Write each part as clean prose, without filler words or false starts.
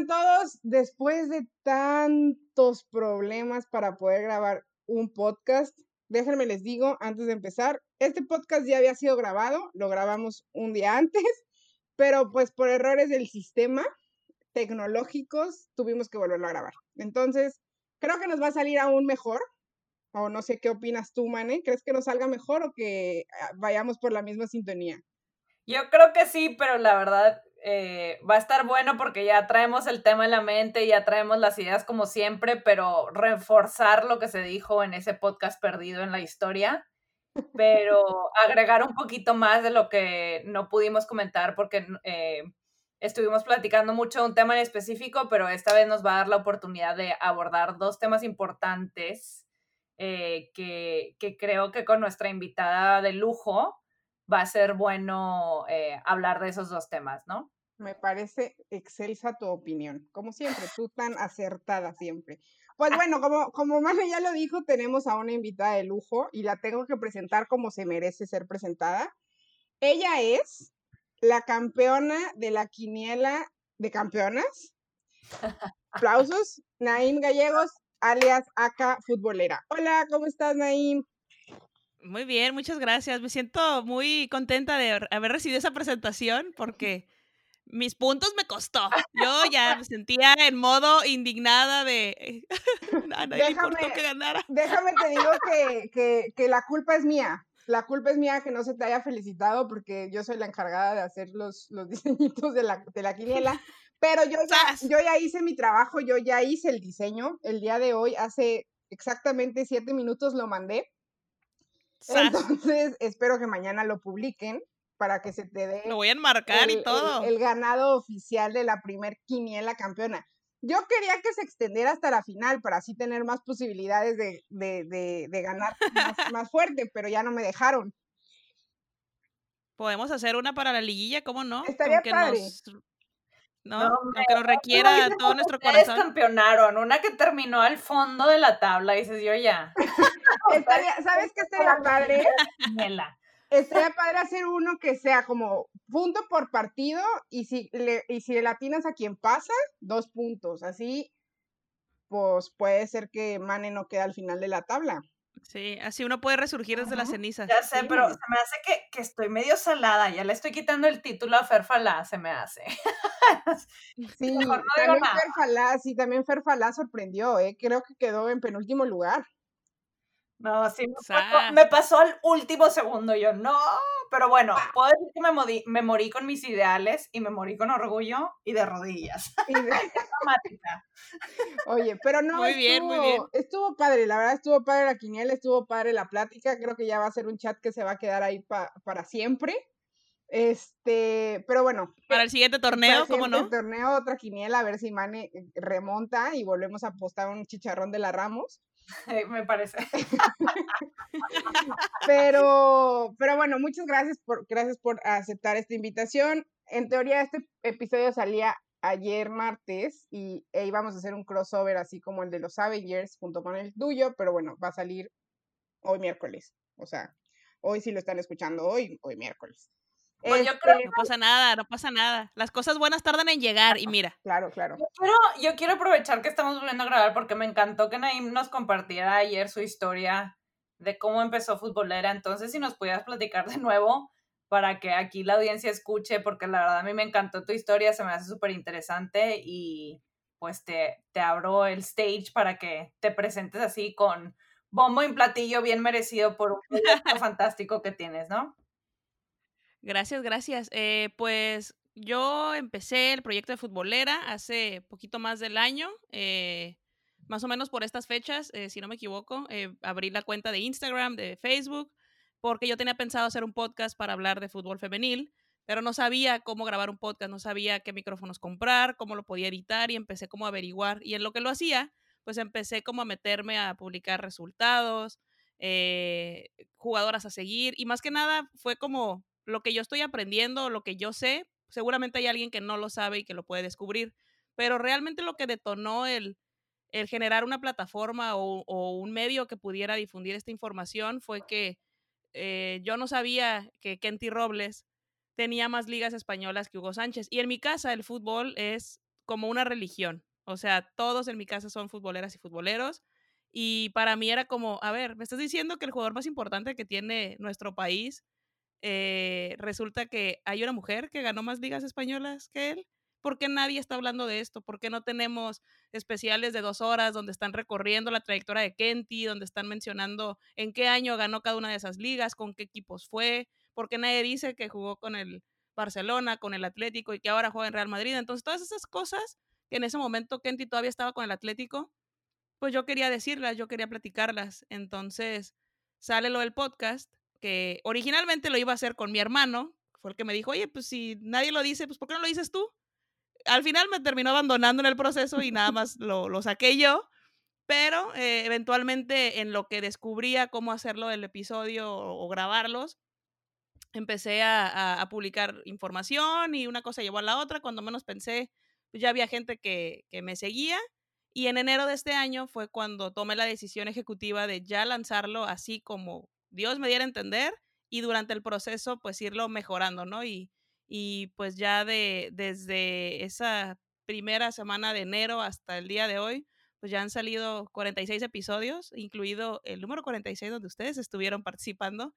están todos? Después de tantos problemas para poder grabar un podcast, déjenme les digo antes de empezar, este podcast ya había sido grabado, lo grabamos un día antes, pero pues por errores del sistema tecnológicos tuvimos que volverlo a grabar. Entonces, creo que nos va a salir aún mejor, o no sé qué opinas tú, Mane, ¿crees que nos salga mejor o que vayamos por la misma sintonía? Yo creo que sí, pero la verdad... va a estar bueno porque ya traemos el tema en la mente, ya traemos las ideas como siempre, pero reforzar lo que se dijo en ese podcast perdido en la historia, pero agregar un poquito más de lo que no pudimos comentar porque estuvimos platicando mucho de un tema en específico, pero esta vez nos va a dar la oportunidad de abordar dos temas importantes que creo que con nuestra invitada de lujo va a ser bueno hablar de esos dos temas, ¿no? Me parece excelsa tu opinión, como siempre, tú tan acertada siempre. Pues bueno, como Mane ya lo dijo, tenemos a una invitada de lujo y la tengo que presentar como se merece ser presentada. Ella es la campeona de la quiniela de campeonas. Aplausos. Naim Gallegos, alias AK Futbolera. Hola, ¿cómo estás, Naim? Muy bien, muchas gracias. Me siento muy contenta de haber recibido esa presentación porque mis puntos me costó. Yo ya me sentía en modo indignada de... no importó que ganara. Déjame te digo que la culpa es mía. La culpa es mía que no se te haya felicitado porque yo soy la encargada de hacer los diseñitos de la quiniela. Pero yo ya hice mi trabajo, yo ya hice el diseño. El día de hoy, hace exactamente 7 minutos lo mandé. Entonces, espero que mañana lo publiquen para que se te dé... Lo voy a enmarcar y todo. El ganado oficial de la primer quiniela campeona. Yo quería que se extendiera hasta la final para así tener más posibilidades de ganar más fuerte, pero ya no me dejaron. Podemos hacer una para la liguilla, ¿cómo no? Estaría padre. Aunque nos requiera todo nuestro corazón. Ustedes campeonaron, una que terminó al fondo de la tabla, dices yo ya. ¿Sabes qué estaría padre? Estaría padre hacer uno que sea como punto por partido y si le atinas a quien pasa, 2 puntos. Así, pues puede ser que Mane no quede al final de la tabla. Sí, así uno puede resurgir desde las cenizas. Ya sé, pero se me hace que estoy medio salada. Ya le estoy quitando el título a Fer Falá, se me hace. Sí, mejor no digo nada. También Fer Falá sorprendió, creo que quedó en penúltimo lugar. No, sí, me pasó al último segundo, yo no, pero bueno, puedo decir que me morí con mis ideales y me morí con orgullo y de rodillas. Oye, pero no, muy bien. Estuvo padre, la verdad estuvo padre la quiniela, estuvo padre la plática, creo que ya va a ser un chat que se va a quedar ahí para siempre, pero bueno. Para el siguiente torneo, ¿cómo no? Para el torneo, otra quiniela, a ver si Mane remonta y volvemos a apostar un chicharrón de la Ramos. Me parece. pero bueno, muchas gracias por aceptar esta invitación. En teoría este episodio salía ayer martes y íbamos a hacer un crossover así como el de los Avengers junto con el tuyo, pero bueno, va a salir hoy miércoles, o sea, hoy sí lo están escuchando hoy miércoles. Pues yo creo que no pasa nada. Las cosas buenas tardan en llegar y mira. Claro. Yo quiero aprovechar que estamos volviendo a grabar porque me encantó que Naim nos compartiera ayer su historia de cómo empezó Futbolera. Entonces, si nos pudieras platicar de nuevo para que aquí la audiencia escuche, porque la verdad a mí me encantó tu historia, se me hace súper interesante y pues te abro el stage para que te presentes así con bombo y platillo bien merecido por un proyecto fantástico que tienes, ¿no? Gracias. Pues yo empecé el proyecto de Futbolera hace poquito más del año, más o menos por estas fechas, si no me equivoco. Abrí la cuenta de Instagram, de Facebook, porque yo tenía pensado hacer un podcast para hablar de fútbol femenil, pero no sabía cómo grabar un podcast, no sabía qué micrófonos comprar, cómo lo podía editar y empecé como a averiguar. Y en lo que lo hacía, pues empecé como a meterme a publicar resultados, jugadoras a seguir y más que nada fue como... lo que yo estoy aprendiendo, lo que yo sé, seguramente hay alguien que no lo sabe y que lo puede descubrir, pero realmente lo que detonó el generar una plataforma o un medio que pudiera difundir esta información fue que yo no sabía que Kenti Robles tenía más ligas españolas que Hugo Sánchez, y en mi casa el fútbol es como una religión. O sea, todos en mi casa son futboleras y futboleros. Y para mí era como, a ver, me estás diciendo que el jugador más importante que tiene nuestro país, resulta que hay una mujer que ganó más ligas españolas que él. ¿Por qué nadie está hablando de esto? ¿Por qué no tenemos especiales de 2 horas donde están recorriendo la trayectoria de Kenti, donde están mencionando en qué año ganó cada una de esas ligas, con qué equipos fue? ¿Por qué nadie dice que jugó con el Barcelona, con el Atlético y que ahora juega en Real Madrid? Entonces, todas esas cosas que en ese momento Kenti todavía estaba con el Atlético, pues yo quería decirlas, yo quería platicarlas. Entonces sale lo del podcast, que originalmente lo iba a hacer con mi hermano, fue el que me dijo, oye, pues si nadie lo dice, pues ¿por qué no lo dices tú? Al final me terminó abandonando en el proceso y nada más lo saqué yo, pero eventualmente en lo que descubría cómo hacerlo el episodio o grabarlos, empecé a publicar información y una cosa llevó a la otra. Cuando menos pensé, pues ya había gente que me seguía, y en enero de este año fue cuando tomé la decisión ejecutiva de ya lanzarlo así como Dios me diera a entender, y durante el proceso pues irlo mejorando, ¿no? Y pues ya desde esa primera semana de enero hasta el día de hoy, pues ya han salido 46 episodios, incluido el número 46 donde ustedes estuvieron participando.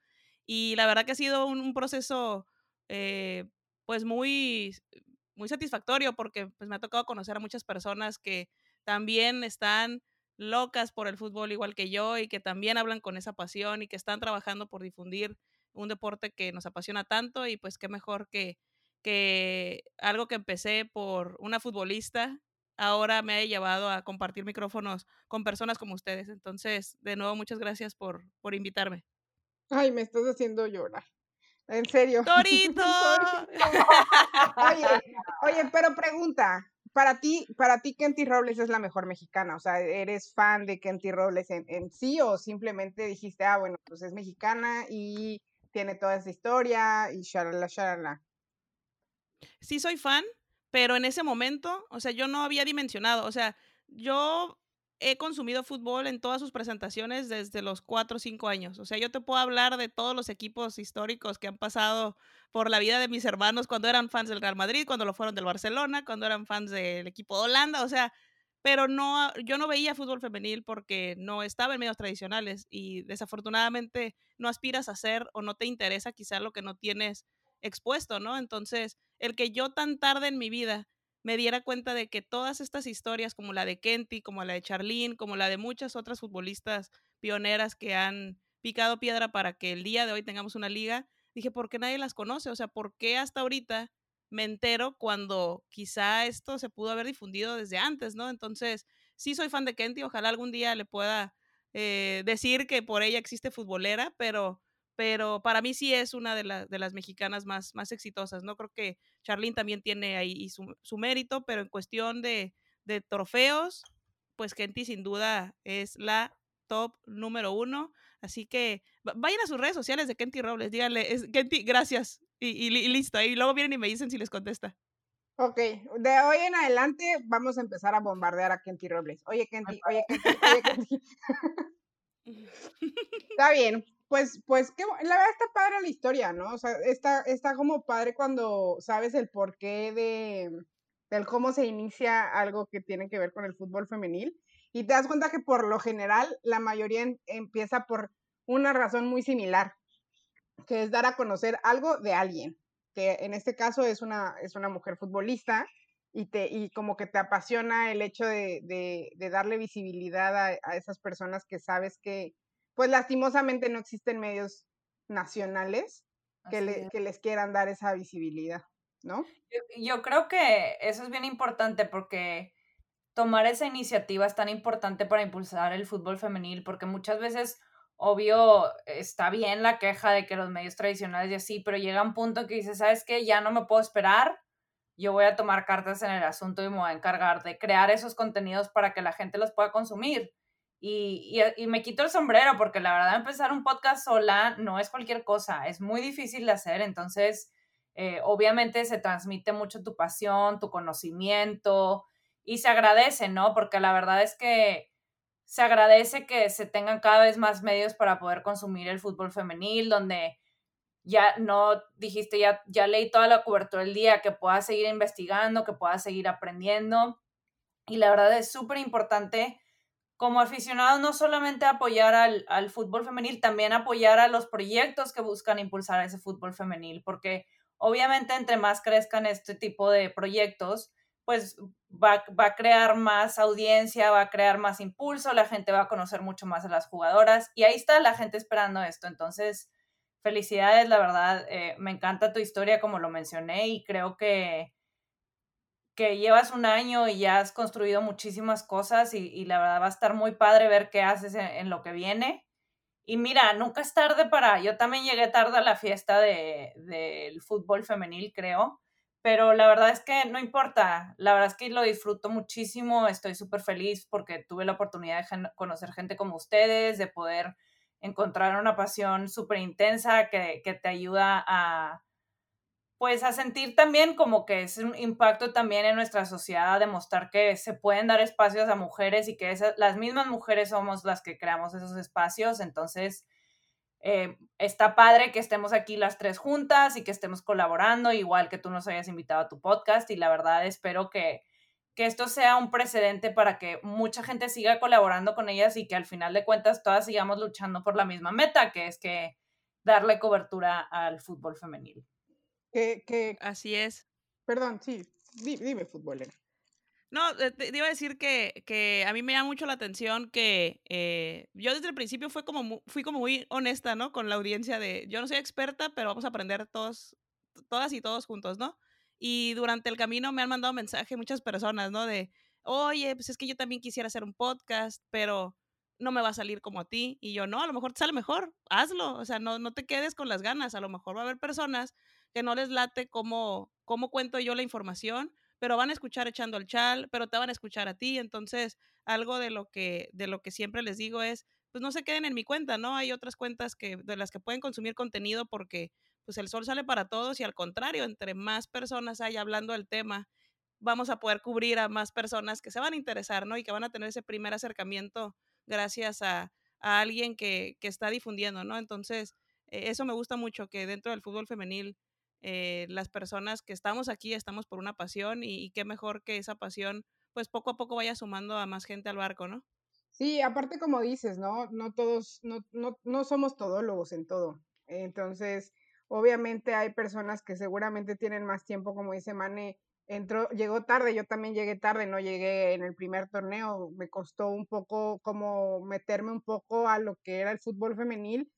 Y la verdad que ha sido un proceso pues muy, muy satisfactorio, porque pues me ha tocado conocer a muchas personas que también están locas por el fútbol igual que yo, y que también hablan con esa pasión y que están trabajando por difundir un deporte que nos apasiona tanto. Y pues qué mejor que algo que empecé por una futbolista ahora me ha llevado a compartir micrófonos con personas como ustedes. Entonces, de nuevo, muchas gracias por invitarme. Ay, me estás haciendo llorar. En serio. ¡Torito! Oye, pero pregunta. Para ti Kenti Robles es la mejor mexicana, o sea, ¿eres fan de Kenti Robles en sí, o simplemente dijiste, ah, bueno, pues es mexicana y tiene toda esa historia y shalala, shalala? Sí soy fan, pero en ese momento, o sea, yo no había dimensionado, o sea, yo he consumido fútbol en todas sus presentaciones desde los 4 o 5 años, o sea, yo te puedo hablar de todos los equipos históricos que han pasado por la vida de mis hermanos cuando eran fans del Real Madrid, cuando lo fueron del Barcelona, cuando eran fans del equipo de Holanda, o sea, pero no, yo no veía fútbol femenil porque no estaba en medios tradicionales, y desafortunadamente no aspiras a ser o no te interesa quizá lo que no tienes expuesto, ¿no? Entonces, el que yo tan tarde en mi vida me diera cuenta de que todas estas historias, como la de Kenti, como la de Charlene, como la de muchas otras futbolistas pioneras que han picado piedra para que el día de hoy tengamos una liga, dije, ¿por qué nadie las conoce? O sea, ¿por qué hasta ahorita me entero cuando quizá esto se pudo haber difundido desde antes, ¿no? Entonces, sí soy fan de Kenti, ojalá algún día le pueda decir que por ella existe futbolera, pero para mí sí es una de las mexicanas más exitosas, ¿no? Creo que Charlene también tiene ahí su mérito, pero en cuestión de trofeos, pues Kenti sin duda es la top número 1. Así que vayan a sus redes sociales de Kenti Robles, díganle, Kenti, gracias, y listo. Y luego vienen y me dicen si les contesta. Ok, de hoy en adelante vamos a empezar a bombardear a Kenti Robles. Oye, Kenti, oye, Kenti, oye, Kenti. Está bien. Pues que la verdad está padre la historia, ¿no? O sea, está como padre cuando sabes el porqué del cómo se inicia algo que tiene que ver con el fútbol femenil, y te das cuenta que por lo general la mayoría empieza por una razón muy similar, que es dar a conocer algo de alguien, que en este caso es una mujer futbolista, y como que te apasiona el hecho de darle visibilidad a esas personas que sabes que pues lastimosamente no existen medios nacionales que les quieran dar esa visibilidad, ¿no? Yo creo que eso es bien importante, porque tomar esa iniciativa es tan importante para impulsar el fútbol femenil, porque muchas veces, obvio, está bien la queja de que los medios tradicionales y así, pero llega un punto que dices, ¿sabes qué? Ya no me puedo esperar, yo voy a tomar cartas en el asunto y me voy a encargar de crear esos contenidos para que la gente los pueda consumir. Y me quito el sombrero, porque la verdad empezar un podcast sola no es cualquier cosa, es muy difícil de hacer. Entonces obviamente se transmite mucho tu pasión, tu conocimiento, y se agradece, ¿no? Porque la verdad es que se agradece que se tengan cada vez más medios para poder consumir el fútbol femenil, donde ya no dijiste, ya leí toda la cobertura del día, que puedas seguir investigando, que puedas seguir aprendiendo. Y la verdad es súper importante como aficionados no solamente apoyar al fútbol femenil, también apoyar a los proyectos que buscan impulsar ese fútbol femenil, porque obviamente entre más crezcan este tipo de proyectos, pues va a crear más audiencia, va a crear más impulso, la gente va a conocer mucho más a las jugadoras, y ahí está la gente esperando esto. Entonces, felicidades, la verdad, me encanta tu historia, como lo mencioné, y creo que llevas un año y ya has construido muchísimas cosas, y la verdad va a estar muy padre ver qué haces en lo que viene. Y mira, nunca es tarde para... Yo también llegué tarde a la fiesta del fútbol femenil, creo, pero la verdad es que no importa. La verdad es que lo disfruto muchísimo, estoy súper feliz porque tuve la oportunidad de conocer gente como ustedes, de poder encontrar una pasión súper intensa que te ayuda a... pues a sentir también como que es un impacto también en nuestra sociedad, demostrar que se pueden dar espacios a mujeres y que las mismas mujeres somos las que creamos esos espacios. Entonces, está padre que estemos aquí las tres juntas y que estemos colaborando, igual que tú nos hayas invitado a tu podcast, y la verdad espero que esto sea un precedente para que mucha gente siga colaborando con ellas y que al final de cuentas todas sigamos luchando por la misma meta, que es que darle cobertura al fútbol femenil. Así es. Perdón, sí, dime futbolera. No, te iba a decir que a mí me llama mucho la atención que yo desde el principio fui como muy honesta, ¿no? Con la audiencia de, yo no soy experta, pero vamos a aprender todas y todos juntos, ¿no? Y durante el camino me han mandado mensaje muchas personas, ¿no? De, oye, pues es que yo también quisiera hacer un podcast, pero no me va a salir como a ti. Y yo, no, a lo mejor te sale mejor, hazlo. O sea, no te quedes con las ganas. A lo mejor va a haber personas que no les late cómo cuento yo la información, pero van a escuchar Echando el Chal, pero te van a escuchar a ti. Entonces, algo de lo que siempre les digo es, pues no se queden en mi cuenta, ¿no? Hay otras cuentas de las que pueden consumir contenido, porque pues el sol sale para todos, y al contrario, entre más personas hay hablando del tema, vamos a poder cubrir a más personas que se van a interesar, ¿no? Y que van a tener ese primer acercamiento gracias a alguien que está difundiendo, ¿no? Entonces, eso me gusta mucho, que dentro del fútbol femenil las personas que estamos aquí estamos por una pasión, y qué mejor que esa pasión pues poco a poco vaya sumando a más gente al barco, ¿no? Sí, aparte como dices, ¿no? No todos somos todólogos en todo. Entonces, obviamente hay personas que seguramente tienen más tiempo, como dice Mane, llegó tarde, yo también llegué tarde, no llegué en el primer torneo, me costó un poco como meterme un poco a lo que era el fútbol femenil,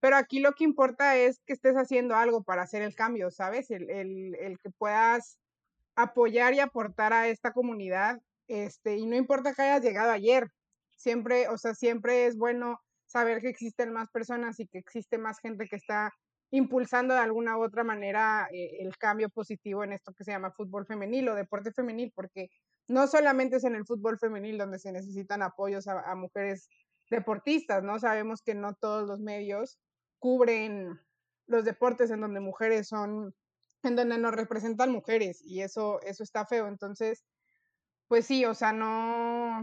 pero aquí lo que importa es que estés haciendo algo para hacer el cambio, ¿sabes? El que puedas apoyar y aportar a esta comunidad, y no importa que hayas llegado ayer, siempre, o sea, siempre es bueno saber que existen más personas y que existe más gente que está impulsando de alguna u otra manera el cambio positivo en esto que se llama fútbol femenil o deporte femenil, porque no solamente es en el fútbol femenil donde se necesitan apoyos a mujeres deportistas, ¿no? Sabemos que no todos los medios cubren los deportes en donde mujeres en donde nos representan mujeres, y eso está feo. Entonces, pues sí, o sea, no...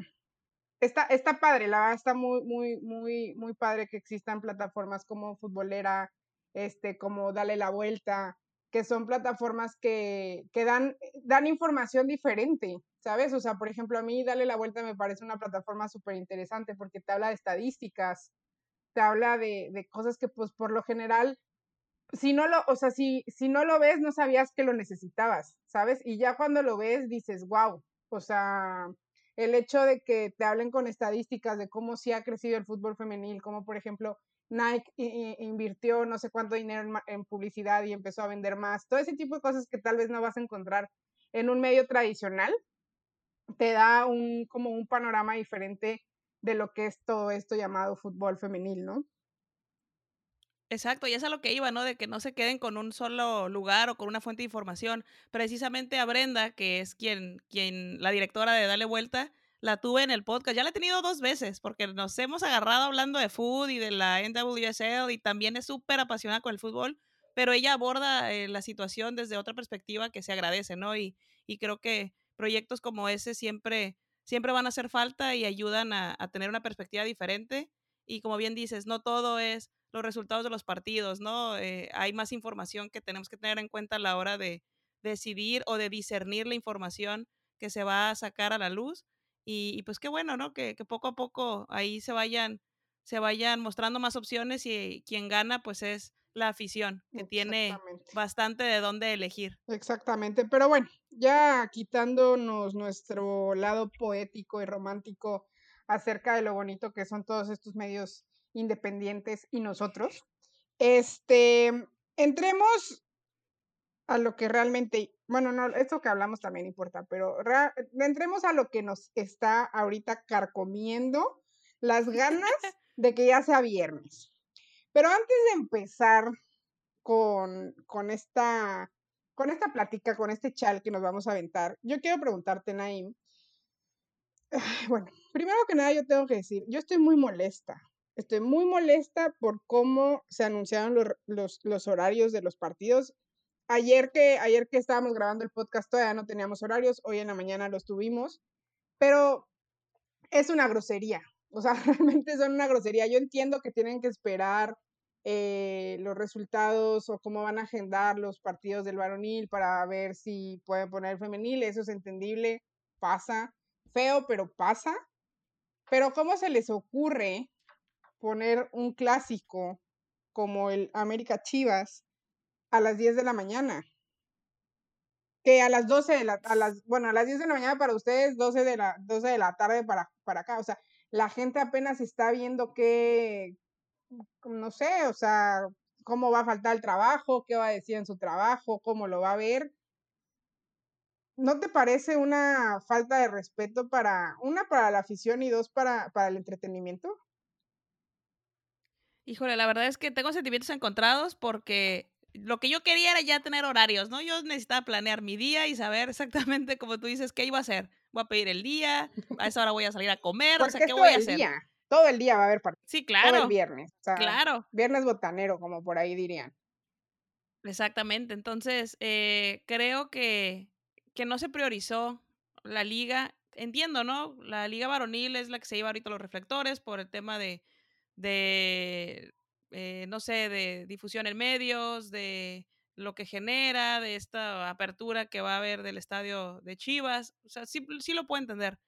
Está padre, la verdad está muy, muy, muy, muy padre que existan plataformas como Futbolera, como Dale la Vuelta, que son plataformas que dan información diferente, ¿sabes? O sea, por ejemplo, a mí Dale la Vuelta me parece una plataforma súper interesante porque te habla de estadísticas, te habla de cosas que, pues, por lo general, si no lo ves, no sabías que lo necesitabas, ¿sabes? Y ya cuando lo ves, dices, wow, o sea, el hecho de que te hablen con estadísticas de cómo sí ha crecido el fútbol femenil, como, por ejemplo, Nike invirtió no sé cuánto dinero en publicidad y empezó a vender más. Todo ese tipo de cosas que tal vez no vas a encontrar en un medio tradicional, te da como un panorama diferente de lo que es todo esto llamado fútbol femenil, ¿no? Exacto, y es a lo que iba, ¿no? De que no se queden con un solo lugar o con una fuente de información. Precisamente a Brenda, que es quien la directora de Dale Vuelta, la tuve en el podcast, ya la he tenido 2 veces, porque nos hemos agarrado hablando de fútbol y de la NWSL, y también es súper apasionada con el fútbol, pero ella aborda la situación desde otra perspectiva que se agradece, ¿no? Y creo que proyectos como ese siempre van a hacer falta y ayudan a tener una perspectiva diferente, y como bien dices, no todo es los resultados de los partidos, ¿no? Hay más información que tenemos que tener en cuenta a la hora de decidir o de discernir la información que se va a sacar a la luz, y pues qué bueno, ¿no? Que poco a poco ahí se vayan mostrando más opciones, y quien gana pues es la afición, que tiene bastante de dónde elegir. Exactamente, pero bueno, ya quitándonos nuestro lado poético y romántico acerca de lo bonito que son todos estos medios independientes y nosotros, entremos a lo que realmente, bueno, no, esto que hablamos también importa, pero entremos a lo que nos está ahorita carcomiendo las ganas de que ya sea viernes. Pero antes de empezar con esta plática, con este chal que nos vamos a aventar, yo quiero preguntarte, Naim. Bueno, primero que nada yo tengo que decir, yo estoy muy molesta. Estoy muy molesta por cómo se anunciaron los horarios de los partidos. Ayer que estábamos grabando el podcast todavía no teníamos horarios, hoy en la mañana los tuvimos, pero es una grosería. O sea, realmente son una grosería. Yo entiendo que tienen que esperar los resultados o cómo van a agendar los partidos del varonil para ver si pueden poner femenil. Eso es entendible, pasa. Feo, pero pasa. Pero ¿cómo se les ocurre poner un clásico como el América Chivas a las 10 de la mañana? Que a las 12 de la... a las 10 de la mañana para ustedes, 12 de la tarde para acá. O sea, la gente apenas está viendo que, no sé, o sea, cómo va a faltar el trabajo, qué va a decir en su trabajo, cómo lo va a ver. ¿No te parece una falta de respeto para la afición y dos, para el entretenimiento? Híjole, la verdad es que tengo sentimientos encontrados porque lo que yo quería era ya tener horarios, ¿no? Yo necesitaba planear mi día y saber exactamente, como tú dices, qué iba a hacer. Voy a pedir el día, a esa hora voy a salir a comer, porque o sea, ¿qué voy a hacer? Todo el día va a haber partidos. Sí, claro. Todo el viernes. O sea, claro. Viernes botanero, como por ahí dirían. Exactamente. Entonces, creo que no se priorizó la liga. Entiendo, ¿no? La liga varonil es la que se lleva ahorita los reflectores por el tema de no sé, de difusión en medios, de lo que genera, de esta apertura que va a haber del estadio de Chivas. O sea, sí, sí lo puedo entender.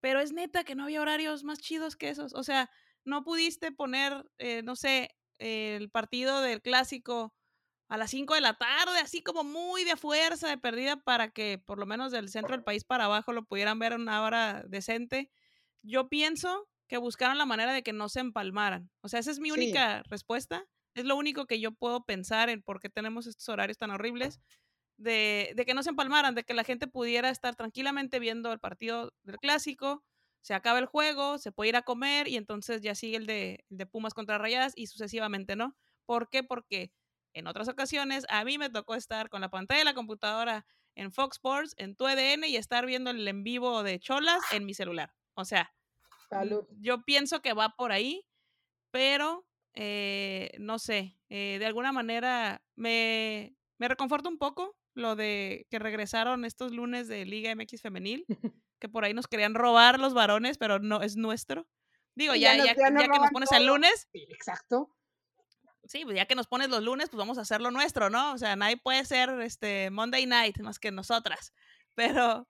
Pero es neta que no había horarios más chidos que esos. O sea, no pudiste poner, no sé, el partido del clásico a las 5 de la tarde, así como muy de fuerza, de perdida, para que por lo menos del centro del país para abajo lo pudieran ver a una hora decente. Yo pienso que buscaron la manera de que no se empalmaran. O sea, esa es mi única respuesta. Es lo único que yo puedo pensar en por qué tenemos estos horarios tan horribles, de que no se empalmaran, de que la gente pudiera estar tranquilamente viendo el partido del clásico, se acaba el juego, se puede ir a comer y entonces ya sigue el de Pumas contra Rayadas y sucesivamente, ¿no? ¿Por qué? Porque en otras ocasiones a mí me tocó estar con la pantalla de la computadora en Fox Sports, en tu EDN y estar viendo el en vivo de Cholas en mi celular. O sea, salud. Yo pienso que va por ahí, pero... no sé, de alguna manera me reconforta un poco lo de que regresaron estos lunes de Liga MX Femenil, que por ahí nos querían robar los varones, pero no es nuestro. Digo, ya que nos pones todo el lunes. Sí, exacto. Sí, pues ya que nos pones los lunes, pues vamos a hacerlo nuestro, ¿no? O sea, nadie puede ser Monday Night más que nosotras. Pero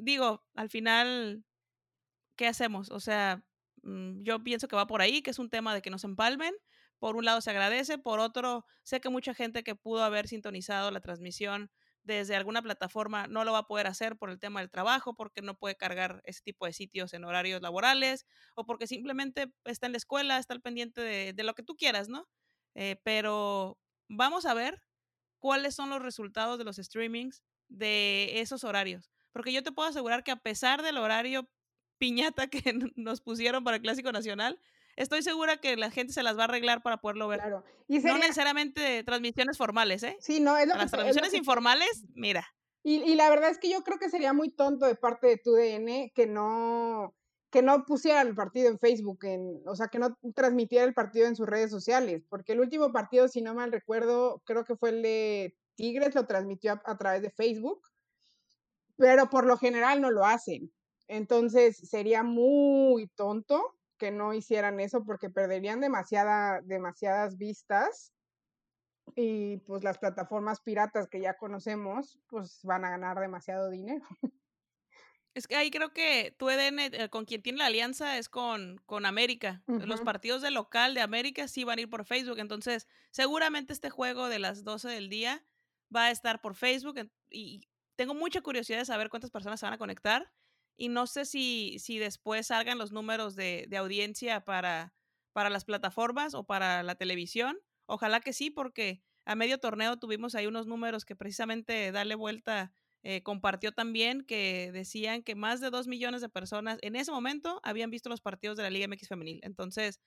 digo, al final, ¿qué hacemos? O sea, yo pienso que va por ahí, que es un tema de que nos empalmen. Por un lado se agradece, por otro, sé que mucha gente que pudo haber sintonizado la transmisión desde alguna plataforma no lo va a poder hacer por el tema del trabajo, porque no puede cargar ese tipo de sitios en horarios laborales, o porque simplemente está en la escuela, está al pendiente de lo que tú quieras, ¿no? Pero vamos a ver cuáles son los resultados de los streamings de esos horarios, porque yo te puedo asegurar que a pesar del horario piñata que nos pusieron para el Clásico Nacional, estoy segura que la gente se las va a arreglar para poderlo ver. Claro. Y sería... No necesariamente transmisiones formales, ¿eh? Sí, no, es lo que... Las transmisiones informales, mira. Y la verdad es que yo creo que sería muy tonto de parte de tu DN que no pusiera el partido en Facebook, o sea, que no transmitiera el partido en sus redes sociales, porque el último partido, si no mal recuerdo, creo que fue el de Tigres, lo transmitió a través de Facebook, pero por lo general no lo hacen. Entonces sería muy tonto que no hicieran eso porque perderían demasiadas vistas y pues las plataformas piratas que ya conocemos pues van a ganar demasiado dinero. Es que ahí creo que tu EDN, con quien tiene la alianza es con América. Uh-huh. Los partidos de local de América sí van a ir por Facebook. Entonces, seguramente este juego de las 12 del día va a estar por Facebook. Y tengo mucha curiosidad de saber cuántas personas se van a conectar. Y no sé si después salgan los números de audiencia para las plataformas o para la televisión. Ojalá que sí, porque a medio torneo tuvimos ahí unos números que precisamente Dale Vuelta... compartió también que decían que más de 2 millones de personas en ese momento habían visto los partidos de la Liga MX Femenil. Entonces,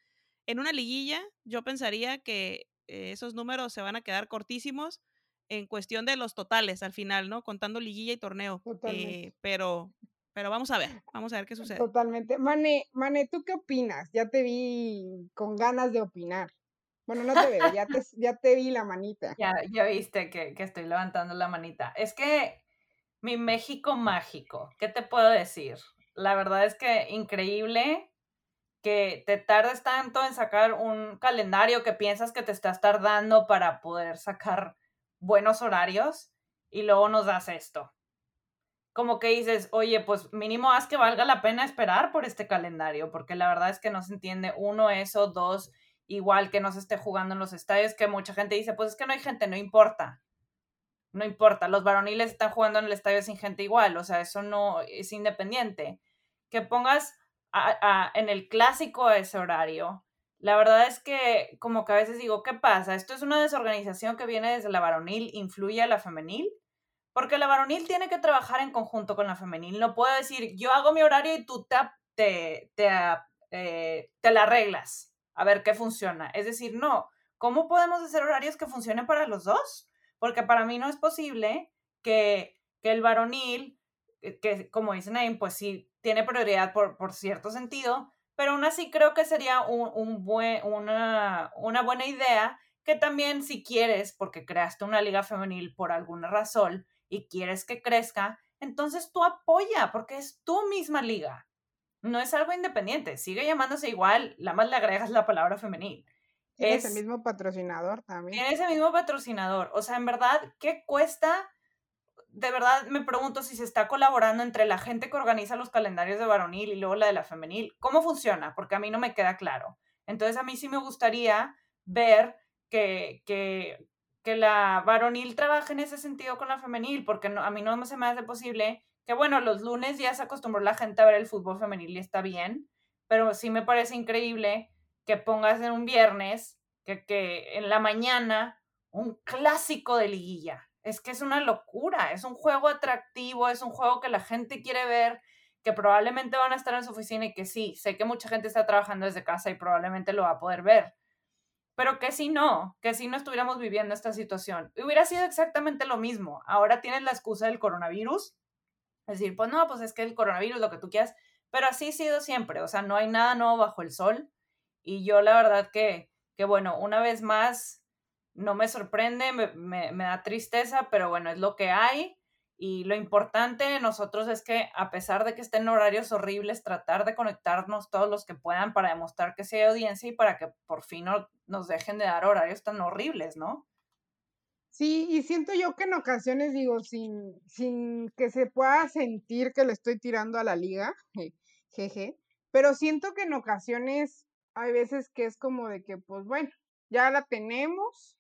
en una liguilla, yo pensaría que esos números se van a quedar cortísimos en cuestión de los totales al final, ¿no? Contando liguilla y torneo. Pero vamos a ver qué sucede. Totalmente. Mane, ¿tú qué opinas? Ya te vi con ganas de opinar. Bueno, no te veo, ya te vi la manita. Ya viste que estoy levantando la manita. Es que mi México mágico, ¿qué te puedo decir? La verdad es que increíble que te tardes tanto en sacar un calendario que piensas que te estás tardando para poder sacar buenos horarios y luego nos das esto. Como que dices, oye, pues mínimo haz que valga la pena esperar por este calendario, porque la verdad es que no se entiende, uno, eso, dos, igual que no se esté jugando en los estadios, que mucha gente dice, pues es que no hay gente, no importa. No importa, los varoniles están jugando en el estadio sin gente igual, o sea, eso no es independiente. Que pongas en el clásico ese horario, la verdad es que como que a veces digo, ¿qué pasa? Esto es una desorganización que viene desde la varonil, influye a la femenil, porque la varonil tiene que trabajar en conjunto con la femenil. No puedo decir, yo hago mi horario y tú te la arreglas, a ver qué funciona. Es decir, no, ¿cómo podemos hacer horarios que funcionen para los dos? Porque para mí no es posible que el varonil, que como dicen ahí, pues sí tiene prioridad por cierto sentido, pero aún así creo que sería una buena idea que también si quieres, porque creaste una liga femenil por alguna razón y quieres que crezca, entonces tú apoya, porque es tu misma liga. No es algo independiente, sigue llamándose igual, nada más le agregas la palabra femenil. Tienes el mismo patrocinador también. Tienes el mismo patrocinador. O sea, en verdad, ¿qué cuesta? De verdad, me pregunto si se está colaborando entre la gente que organiza los calendarios de varonil y luego la de la femenil. ¿Cómo funciona? Porque a mí no me queda claro. Entonces, a mí sí me gustaría ver que la varonil trabaje en ese sentido con la femenil, porque no, a mí no se me hace posible que, bueno, los lunes ya se acostumbró la gente a ver el fútbol femenil y está bien, pero sí me parece increíble que pongas en un viernes, que en la mañana, un clásico de liguilla. Es que es una locura, es un juego atractivo, es un juego que la gente quiere ver, que probablemente van a estar en su oficina y que sí, sé que mucha gente está trabajando desde casa y probablemente lo va a poder ver. Pero que si no estuviéramos viviendo esta situación, hubiera sido exactamente lo mismo. Ahora tienes la excusa del coronavirus, es decir, pues no, pues es que el coronavirus, lo que tú quieras, pero así ha sido siempre, o sea, no hay nada nuevo bajo el sol. Y yo la verdad que bueno, una vez más, no me sorprende, me da tristeza, pero bueno, es lo que hay. Y lo importante de nosotros es que a pesar de que estén horarios horribles, tratar de conectarnos todos los que puedan para demostrar que sí hay audiencia y para que por fin no nos dejen de dar horarios tan horribles, ¿no? Sí, y siento yo que en ocasiones digo, sin que se pueda sentir que le estoy tirando a la liga, jeje, pero siento que en ocasiones... Hay veces que es como de que, pues bueno, ya la tenemos,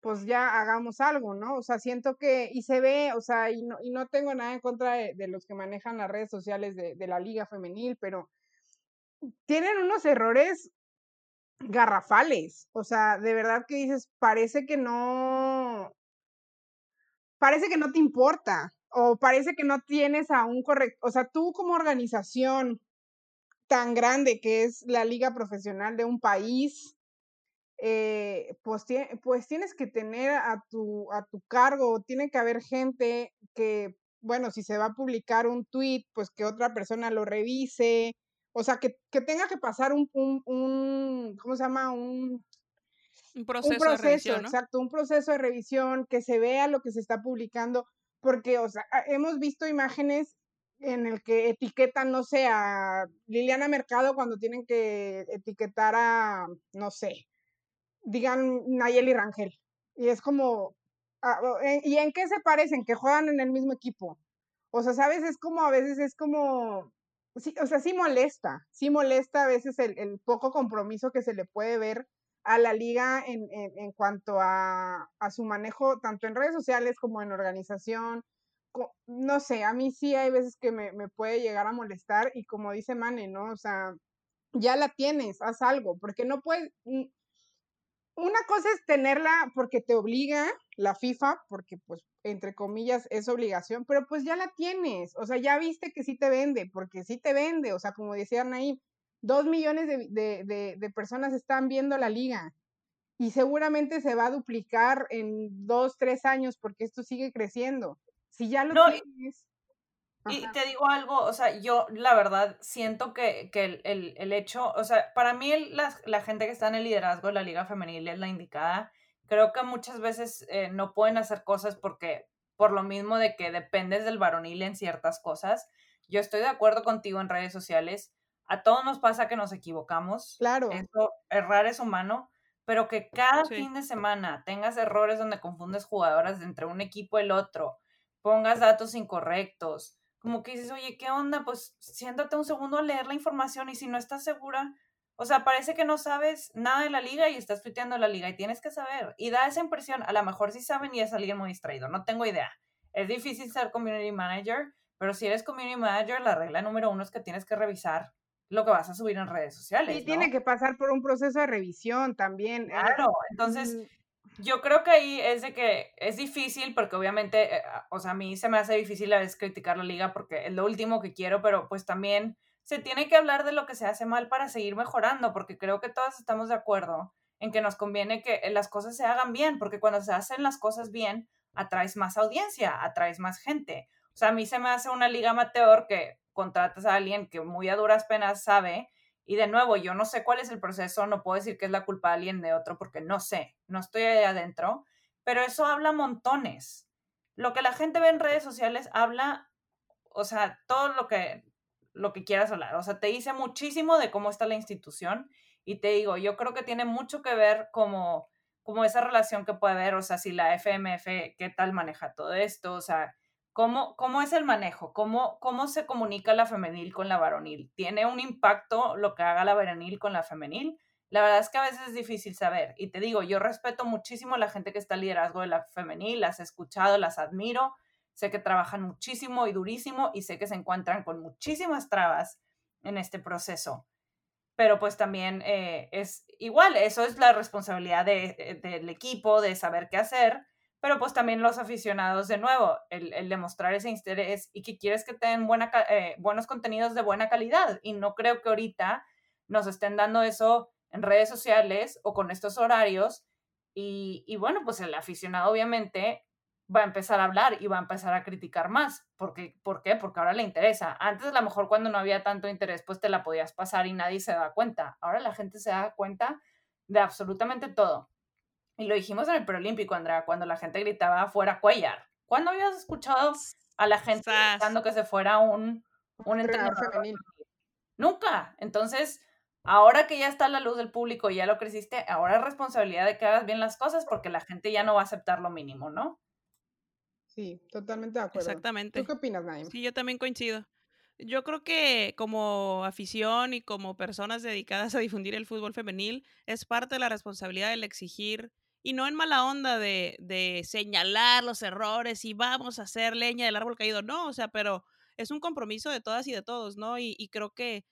pues ya hagamos algo, ¿no? O sea, siento que, y se ve, o sea, y no tengo nada en contra de los que manejan las redes sociales de la Liga Femenil, pero tienen unos errores garrafales, o sea, de verdad que dices, parece que no te importa, o parece que no tienes a un correcto, o sea, tú como organización, tan grande que es la liga profesional de un país, pues tienes que tener a tu cargo, tiene que haber gente que, bueno, si se va a publicar un tweet, pues que otra persona lo revise, o sea, que tenga que pasar un ¿cómo se llama? Un proceso de revisión, ¿no? Exacto, un proceso de revisión, que se vea lo que se está publicando, porque, o sea, hemos visto imágenes en el que etiquetan, no sé, a Liliana Mercado cuando tienen que etiquetar a, no sé, digan Nayeli Rangel. Y es como, ¿y en qué se parecen? Que juegan en el mismo equipo. O sea, ¿sabes? Es como, a veces es como, sí, o sea, sí molesta a veces el poco compromiso que se le puede ver a la liga en cuanto a su manejo, tanto en redes sociales como en organización. No sé, a mí sí hay veces que me puede llegar a molestar, y como dice Mane, ¿no? O sea, ya la tienes, haz algo, porque no puedes... Una cosa es tenerla porque te obliga la FIFA, porque pues entre comillas es obligación, pero pues ya la tienes, o sea, ya viste que sí te vende, porque sí te vende, o sea, como decía Naim, 2 millones de personas están viendo la liga, y seguramente se va a duplicar en 2, 3 años, porque esto sigue creciendo. Si ya lo tienes. Y te digo algo, o sea, yo la verdad siento que el hecho, o sea, para mí la gente que está en el liderazgo de la Liga Femenil es la indicada. Creo que muchas veces no pueden hacer cosas porque, por lo mismo de que dependes del varonil en ciertas cosas. Yo estoy de acuerdo contigo en redes sociales. A todos nos pasa que nos equivocamos. Claro. Eso, errar es humano. Pero que cada fin de semana tengas errores donde confundes jugadoras entre un equipo y el otro, pongas datos incorrectos, como que dices, oye, ¿qué onda? Pues siéntate un segundo a leer la información, y si no estás segura, o sea, parece que no sabes nada de la liga y estás tuiteando la liga, y tienes que saber, y da esa impresión, a lo mejor sí saben y es alguien muy distraído, no tengo idea. Es difícil ser community manager, pero si eres community manager, la regla número 1 es que tienes que revisar lo que vas a subir en redes sociales, ¿no? Y tiene que pasar por un proceso de revisión también. Claro, entonces... Yo creo que ahí es de que es difícil, porque obviamente, o sea, a mí se me hace difícil a veces criticar la liga porque es lo último que quiero, pero pues también se tiene que hablar de lo que se hace mal para seguir mejorando, porque creo que todas estamos de acuerdo en que nos conviene que las cosas se hagan bien, porque cuando se hacen las cosas bien, atraes más audiencia, atraes más gente. O sea, a mí se me hace una liga amateur que contratas a alguien que muy a duras penas sabe. Y de nuevo, yo no sé cuál es el proceso, no puedo decir que es la culpa de alguien de otro porque no sé, no estoy ahí adentro, pero eso habla montones. Lo que la gente ve en redes sociales habla, o sea, todo lo que quieras hablar, o sea, te dice muchísimo de cómo está la institución, y te digo, yo creo que tiene mucho que ver como esa relación que puede haber, o sea, si la FMF, qué tal maneja todo esto, o sea, ¿Cómo es el manejo? ¿Cómo se comunica la femenil con la varonil? ¿Tiene un impacto lo que haga la varonil con la femenil? La verdad es que a veces es difícil saber. Y te digo, yo respeto muchísimo a la gente que está al liderazgo de la femenil, las he escuchado, las admiro, sé que trabajan muchísimo y durísimo, y sé que se encuentran con muchísimas trabas en este proceso. Pero pues también es igual, eso es la responsabilidad del equipo, de saber qué hacer. Pero pues también los aficionados, de nuevo, el demostrar ese interés y que quieres que te den buenos contenidos de buena calidad. Y no creo que ahorita nos estén dando eso en redes sociales o con estos horarios. Y bueno, pues el aficionado obviamente va a empezar a hablar y va a empezar a criticar más. ¿Por qué? Porque ahora le interesa. Antes, a lo mejor, cuando no había tanto interés, pues te la podías pasar y nadie se da cuenta. Ahora la gente se da cuenta de absolutamente todo. Y lo dijimos en el preolímpico, Andrea, cuando la gente gritaba fuera Cuellar. ¿Cuándo habías escuchado a la gente gritando que se fuera un entrenador femenino? Nunca. Entonces, ahora que ya está a la luz del público y ya lo creciste, ahora es responsabilidad de que hagas bien las cosas, porque la gente ya no va a aceptar lo mínimo, ¿no? Sí, totalmente de acuerdo. Exactamente. ¿Tú qué opinas, Naim? Sí, yo también coincido. Yo creo que como afición y como personas dedicadas a difundir el fútbol femenil, es parte de la responsabilidad del exigir, y no en mala onda de señalar los errores y vamos a hacer leña del árbol caído, no, o sea, pero es un compromiso de todas y de todos, ¿no? Y creo que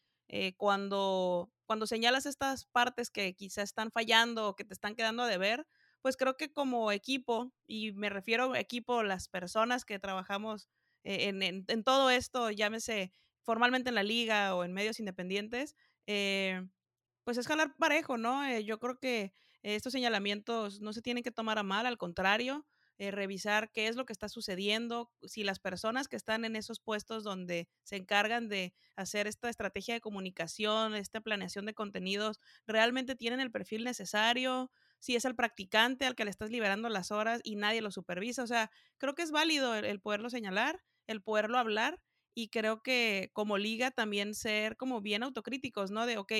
cuando señalas estas partes que quizás están fallando o que te están quedando a deber, pues creo que como equipo, y me refiero a equipo, las personas que trabajamos en todo esto, llámese formalmente en la liga o en medios independientes, pues es jalar parejo, ¿no? Yo creo que estos señalamientos no se tienen que tomar a mal, al contrario, revisar qué es lo que está sucediendo, si las personas que están en esos puestos donde se encargan de hacer esta estrategia de comunicación, esta planeación de contenidos, realmente tienen el perfil necesario, si es al practicante al que le estás liberando las horas y nadie lo supervisa. O sea, creo que es válido el poderlo señalar, el poderlo hablar, y creo que como liga también ser como bien autocríticos, ¿no? De, ok,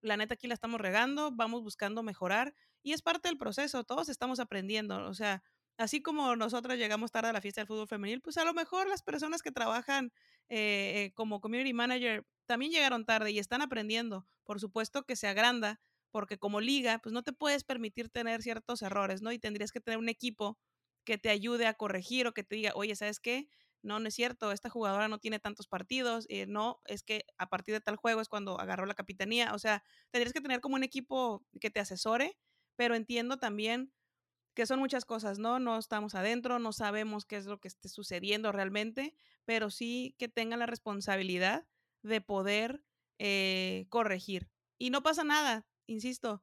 la neta aquí la estamos regando, vamos buscando mejorar y es parte del proceso, todos estamos aprendiendo, o sea, así como nosotras llegamos tarde a la fiesta del fútbol femenil, pues a lo mejor las personas que trabajan como community manager también llegaron tarde y están aprendiendo, por supuesto que se agranda, porque como liga, pues no te puedes permitir tener ciertos errores, ¿no? Y tendrías que tener un equipo que te ayude a corregir o que te diga, oye, ¿sabes qué? No, no es cierto, esta jugadora no tiene tantos partidos, no, es que a partir de tal juego es cuando agarró la capitanía, o sea, tendrías que tener como un equipo que te asesore, pero entiendo también que son muchas cosas, ¿no? No estamos adentro, no sabemos qué es lo que esté sucediendo realmente, pero sí que tengan la responsabilidad de poder corregir. Y no pasa nada, insisto,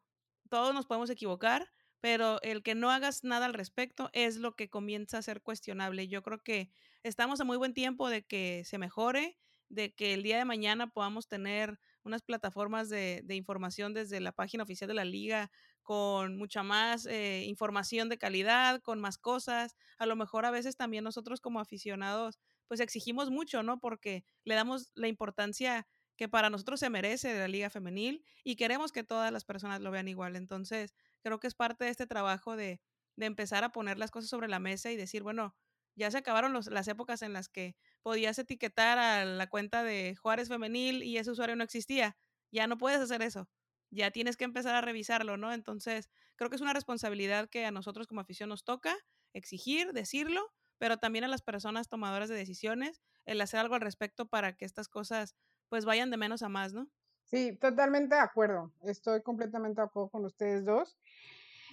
todos nos podemos equivocar, pero el que no hagas nada al respecto es lo que comienza a ser cuestionable. Yo creo que estamos a muy buen tiempo de que se mejore, de que el día de mañana podamos tener unas plataformas de información desde la página oficial de la liga con mucha más información de calidad, con más cosas. A lo mejor a veces también nosotros como aficionados pues exigimos mucho, ¿no? Porque le damos la importancia que para nosotros se merece de la liga femenil y queremos que todas las personas lo vean igual. Entonces creo que es parte de este trabajo de empezar a poner las cosas sobre la mesa y decir, bueno, ya se acabaron las épocas en las que podías etiquetar a la cuenta de Juárez Femenil y ese usuario no existía. Ya no puedes hacer eso. Ya tienes que empezar a revisarlo, ¿no? Entonces, creo que es una responsabilidad que a nosotros como afición nos toca exigir, decirlo, pero también a las personas tomadoras de decisiones, el hacer algo al respecto para que estas cosas pues vayan de menos a más, ¿no? Sí, totalmente de acuerdo. Estoy completamente de acuerdo con ustedes dos.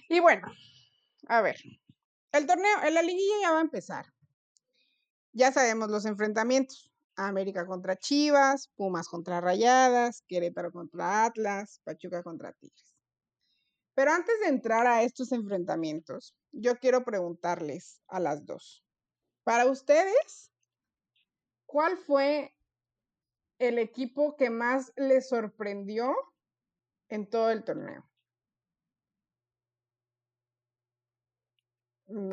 Y bueno, a ver, el torneo, la liguilla ya va a empezar. Ya sabemos los enfrentamientos. América contra Chivas, Pumas contra Rayadas, Querétaro contra Atlas, Pachuca contra Tigres. Pero antes de entrar a estos enfrentamientos, yo quiero preguntarles a las dos. Para ustedes, ¿cuál fue el equipo que más les sorprendió en todo el torneo?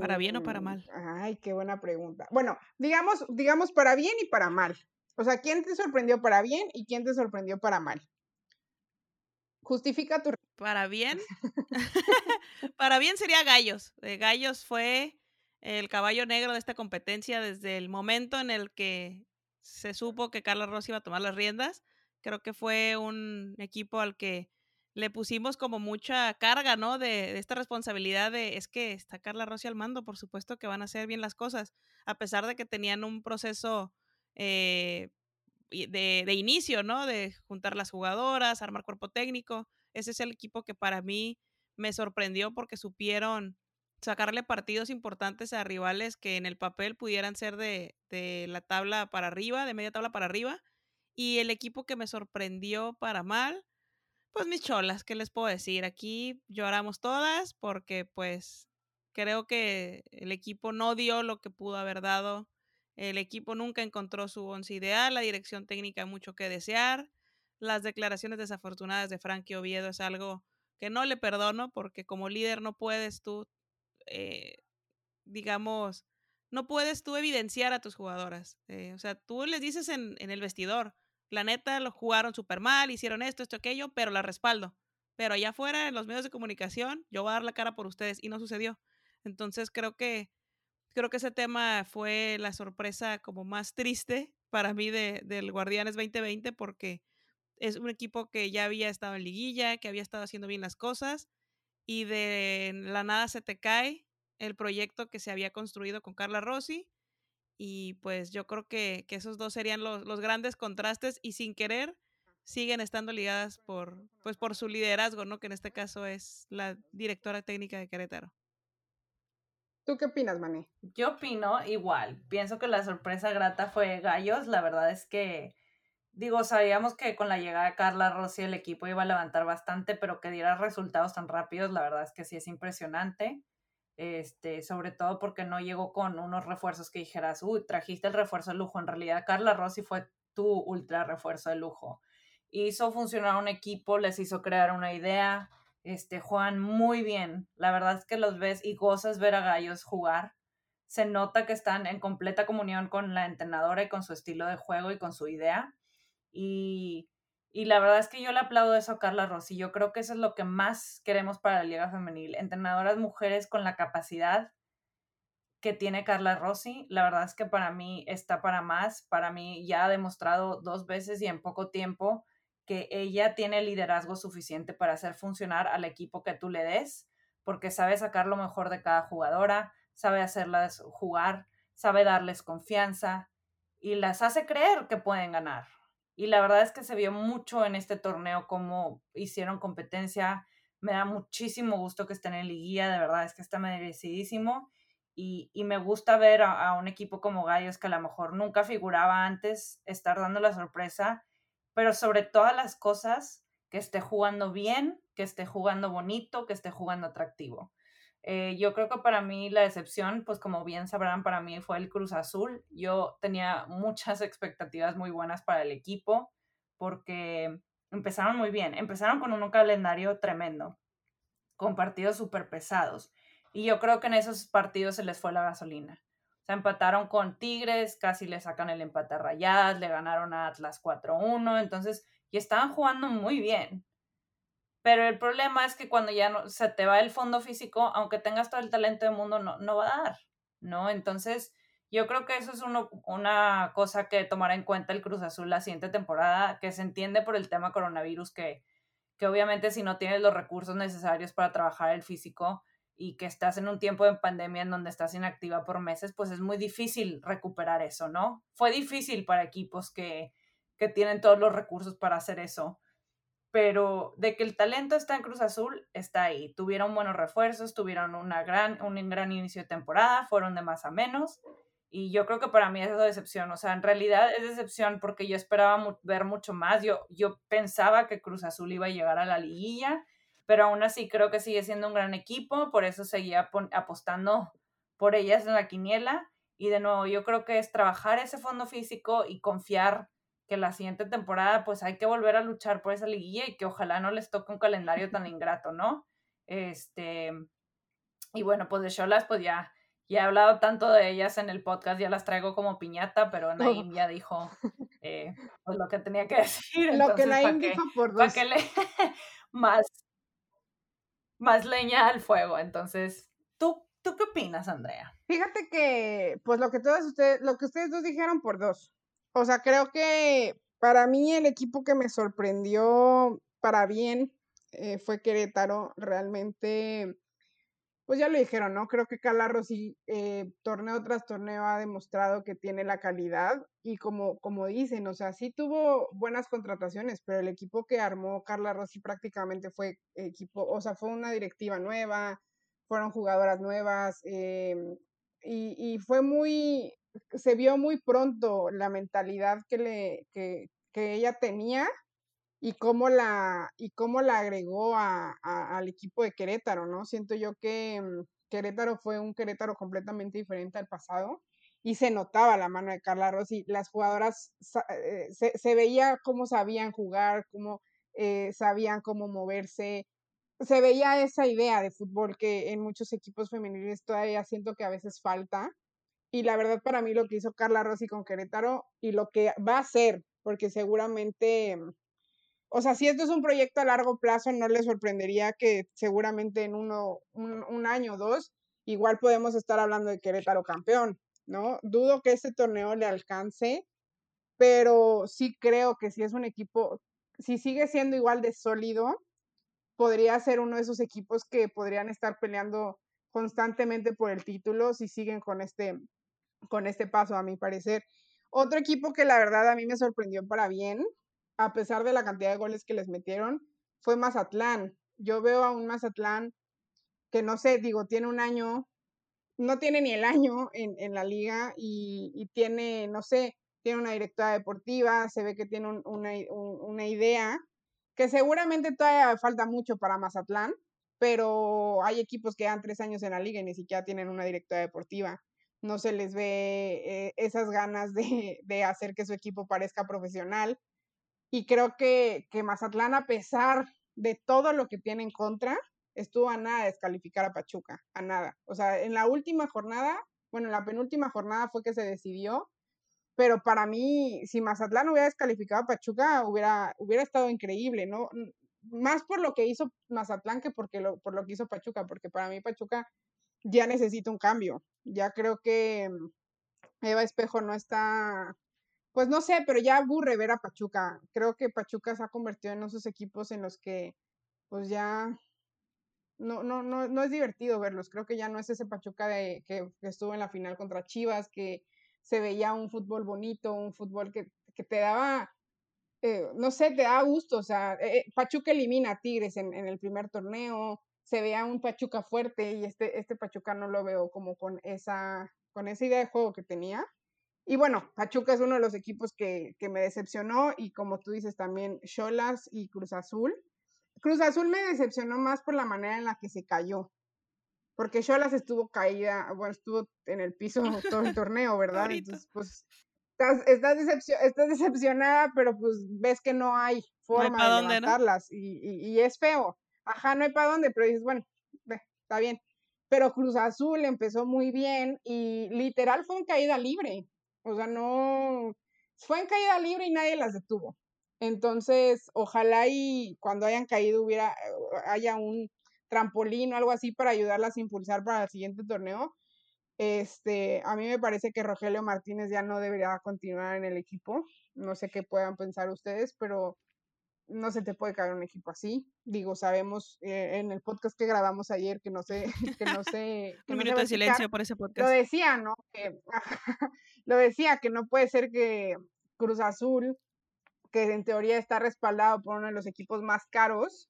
¿Para bien o para mal? Ay, qué buena pregunta. Bueno, digamos para bien y para mal. O sea, ¿quién te sorprendió para bien y quién te sorprendió para mal? Justifica tu... ¿Para bien? Para bien sería Gallos. Gallos fue el caballo negro de esta competencia desde el momento en el que se supo que Carla Rossi iba a tomar las riendas. Creo que fue un equipo al que le pusimos como mucha carga, ¿no? De esta responsabilidad de, es que está Carla Rossi al mando, por supuesto que van a hacer bien las cosas, a pesar de que tenían un proceso de inicio, ¿no? De juntar las jugadoras, armar cuerpo técnico. Ese es el equipo que para mí me sorprendió porque supieron sacarle partidos importantes a rivales que en el papel pudieran ser de la tabla para arriba, de media tabla para arriba. Y el equipo que me sorprendió para mal, pues mis cholas, ¿qué les puedo decir? Aquí lloramos todas porque pues creo que el equipo no dio lo que pudo haber dado. El equipo nunca encontró su once ideal, la dirección técnica mucho que desear. Las declaraciones desafortunadas de Frankie Oviedo es algo que no le perdono porque como líder no puedes tú, digamos, no puedes tú evidenciar a tus jugadoras. O sea, tú les dices en el vestidor, la neta, lo jugaron súper mal, hicieron esto, aquello, pero la respaldo. Pero allá afuera, en los medios de comunicación, yo voy a dar la cara por ustedes, y no sucedió. Entonces creo que ese tema fue la sorpresa como más triste para mí del Guardianes 2020, porque es un equipo que ya había estado en liguilla, que había estado haciendo bien las cosas, y de la nada se te cae el proyecto que se había construido con Carla Rossi. Y pues yo creo que esos dos serían los grandes contrastes y sin querer siguen estando ligadas por su liderazgo, ¿no? Que en este caso es la directora técnica de Querétaro. ¿Tú qué opinas, Mané? Yo opino igual. Pienso que la sorpresa grata fue Gallos. La verdad es que, sabíamos que con la llegada de Carla Rossi el equipo iba a levantar bastante, pero que diera resultados tan rápidos, la verdad es que sí es impresionante. Sobre todo porque no llegó con unos refuerzos que dijeras, trajiste el refuerzo de lujo. En realidad Carla Rossi fue tu ultra refuerzo de lujo. Hizo funcionar un equipo, les hizo crear una idea, juegan muy bien. La verdad es que los ves y gozas ver a Gallos jugar. se nota que están en completa comunión con la entrenadora y con su estilo de juego y con su idea. Y la verdad es que yo le aplaudo eso a Carla Rossi. Yo creo que eso es lo que más queremos para la Liga Femenil. Entrenadoras mujeres con la capacidad que tiene Carla Rossi. La verdad es que para mí está para más. Para mí ya ha demostrado 2 veces y en poco tiempo que ella tiene liderazgo suficiente para hacer funcionar al equipo que tú le des, porque sabe sacar lo mejor de cada jugadora, sabe hacerlas jugar, sabe darles confianza y las hace creer que pueden ganar. Y la verdad es que se vio mucho en este torneo cómo hicieron competencia. Me da muchísimo gusto que estén en Liguilla, de verdad es que está merecidísimo. Y me gusta ver a un equipo como Gallos, que a lo mejor nunca figuraba antes, estar dando la sorpresa, pero sobre todas las cosas, que esté jugando bien, que esté jugando bonito, que esté jugando atractivo. Yo creo que para mí la decepción, pues como bien sabrán, para mí fue el Cruz Azul. Yo tenía muchas expectativas muy buenas para el equipo porque empezaron muy bien. Empezaron con un calendario tremendo, con partidos súper pesados. Y yo creo que en esos partidos se les fue la gasolina. O sea, empataron con Tigres, casi le sacan el empate a Rayadas, le ganaron a Atlas 4-1. Entonces, y estaban jugando muy bien. Pero el problema es que cuando ya no, se te va el fondo físico, aunque tengas todo el talento del mundo, no va a dar, ¿no? Entonces, yo creo que eso es una cosa que tomará en cuenta el Cruz Azul la siguiente temporada, que se entiende por el tema coronavirus, que obviamente si no tienes los recursos necesarios para trabajar el físico y que estás en un tiempo de pandemia en donde estás inactiva por meses, pues es muy difícil recuperar eso, ¿no? Fue difícil para equipos que tienen todos los recursos para hacer eso. Pero de que el talento está en Cruz Azul, está ahí. Tuvieron buenos refuerzos, tuvieron un gran inicio de temporada, fueron de más a menos. Y yo creo que para mí es una decepción. O sea, en realidad es decepción porque yo esperaba ver mucho más. Yo pensaba que Cruz Azul iba a llegar a la Liguilla, pero aún así creo que sigue siendo un gran equipo. Por eso seguía apostando por ellas en la quiniela. Y de nuevo, yo creo que es trabajar ese fondo físico y confiar que la siguiente temporada pues hay que volver a luchar por esa Liguilla y que ojalá no les toque un calendario tan ingrato, ¿no? Y bueno, pues de Xolas, pues ya he hablado tanto de ellas en el podcast, ya las traigo como piñata, pero Naim ya dijo pues lo que tenía que decir. Entonces, lo que Naim dijo por 2. Para que le más leña al fuego. Entonces, ¿tú qué opinas, Andrea? Fíjate que pues lo que ustedes 2 dijeron por 2. O sea, creo que para mí el equipo que me sorprendió para bien fue Querétaro. Realmente, pues ya lo dijeron, ¿no? Creo que Carla Rossi, torneo tras torneo, ha demostrado que tiene la calidad. Y como dicen, o sea, sí tuvo buenas contrataciones, pero el equipo que armó Carla Rossi prácticamente fue equipo, o sea, fue una directiva nueva, fueron jugadoras nuevas, y fue muy... se vio muy pronto la mentalidad que ella tenía y cómo la agregó al equipo de Querétaro, ¿no? Siento yo que Querétaro fue un Querétaro completamente diferente al pasado y se notaba la mano de Carla Rossi. Las jugadoras se veía cómo sabían jugar, cómo sabían cómo moverse. Se veía esa idea de fútbol que en muchos equipos femeniles todavía siento que a veces falta. Y la verdad para mí lo que hizo Carla Rossi con Querétaro y lo que va a hacer, porque seguramente, o sea, si esto es un proyecto a largo plazo, no les sorprendería que seguramente en un año o 2, igual podemos estar hablando de Querétaro campeón, ¿no? Dudo que este torneo le alcance, pero sí creo que si es un equipo, si sigue siendo igual de sólido, podría ser uno de esos equipos que podrían estar peleando constantemente por el título si siguen con este paso, a mi parecer. Otro equipo que la verdad a mí me sorprendió para bien, a pesar de la cantidad de goles que les metieron, fue Mazatlán. Yo veo a un Mazatlán que no sé, digo, tiene un año, no tiene ni el año en la liga y tiene, no sé, tiene una directora deportiva, se ve que tiene una idea, que seguramente todavía falta mucho para Mazatlán, pero hay equipos que dan 3 años en la liga y ni siquiera tienen una directora deportiva. No se les ve esas ganas de hacer que su equipo parezca profesional. Y creo que Mazatlán, a pesar de todo lo que tiene en contra, estuvo a nada de descalificar a Pachuca, a nada. O sea, en la última jornada bueno, en la penúltima jornada fue que se decidió, pero para mí, si Mazatlán hubiera descalificado a Pachuca, hubiera estado increíble, ¿no? Más por lo que hizo Mazatlán que por lo que hizo Pachuca, porque para mí Pachuca ya necesita un cambio. Ya creo que Eva Espejo no está, pues no sé, pero ya aburre ver a Pachuca. Creo que Pachuca se ha convertido en esos equipos en los que pues ya no es divertido verlos. Creo que ya no es ese Pachuca que estuvo en la final contra Chivas, que se veía un fútbol bonito, un fútbol que te daba, no sé, te daba gusto. O sea, Pachuca elimina a Tigres en el primer torneo, se veía un Pachuca fuerte, y este Pachuca no lo veo como con esa idea de juego que tenía. Y bueno, Pachuca es uno de los equipos que me decepcionó, y como tú dices también, Xolas y Cruz Azul. Cruz Azul me decepcionó más por la manera en la que se cayó, porque Xolas estuvo caída, bueno, estuvo en el piso todo el torneo, ¿verdad? Entonces, pues, estás decepcionada, pero pues ves que no hay forma de levantarlas, ¿no? y es feo. Ajá, no hay para dónde, pero dices, bueno, está bien. Pero Cruz Azul empezó muy bien y literal fue en caída libre. O sea, no, fue en caída libre y nadie las detuvo. Entonces, ojalá y cuando hayan caído haya un trampolín o algo así para ayudarlas a impulsar para el siguiente torneo. A mí me parece que Rogelio Martínez ya no debería continuar en el equipo. No sé qué puedan pensar ustedes, pero no se te puede caer un equipo así. Digo, sabemos en el podcast que grabamos ayer que no sé. Un minuto de silencio por ese podcast. Lo decía, ¿no? Que no puede ser que Cruz Azul, que en teoría está respaldado por uno de los equipos más caros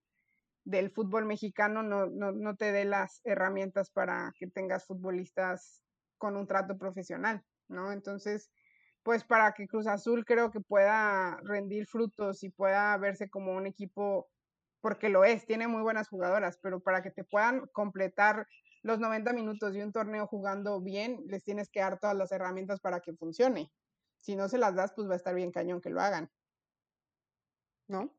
del fútbol mexicano, no te dé las herramientas para que tengas futbolistas con un trato profesional, ¿no? Entonces, pues para que Cruz Azul creo que pueda rendir frutos y pueda verse como un equipo, porque lo es, tiene muy buenas jugadoras, pero para que te puedan completar los 90 minutos de un torneo jugando bien, les tienes que dar todas las herramientas para que funcione. Si no se las das, pues va a estar bien cañón que lo hagan, ¿no?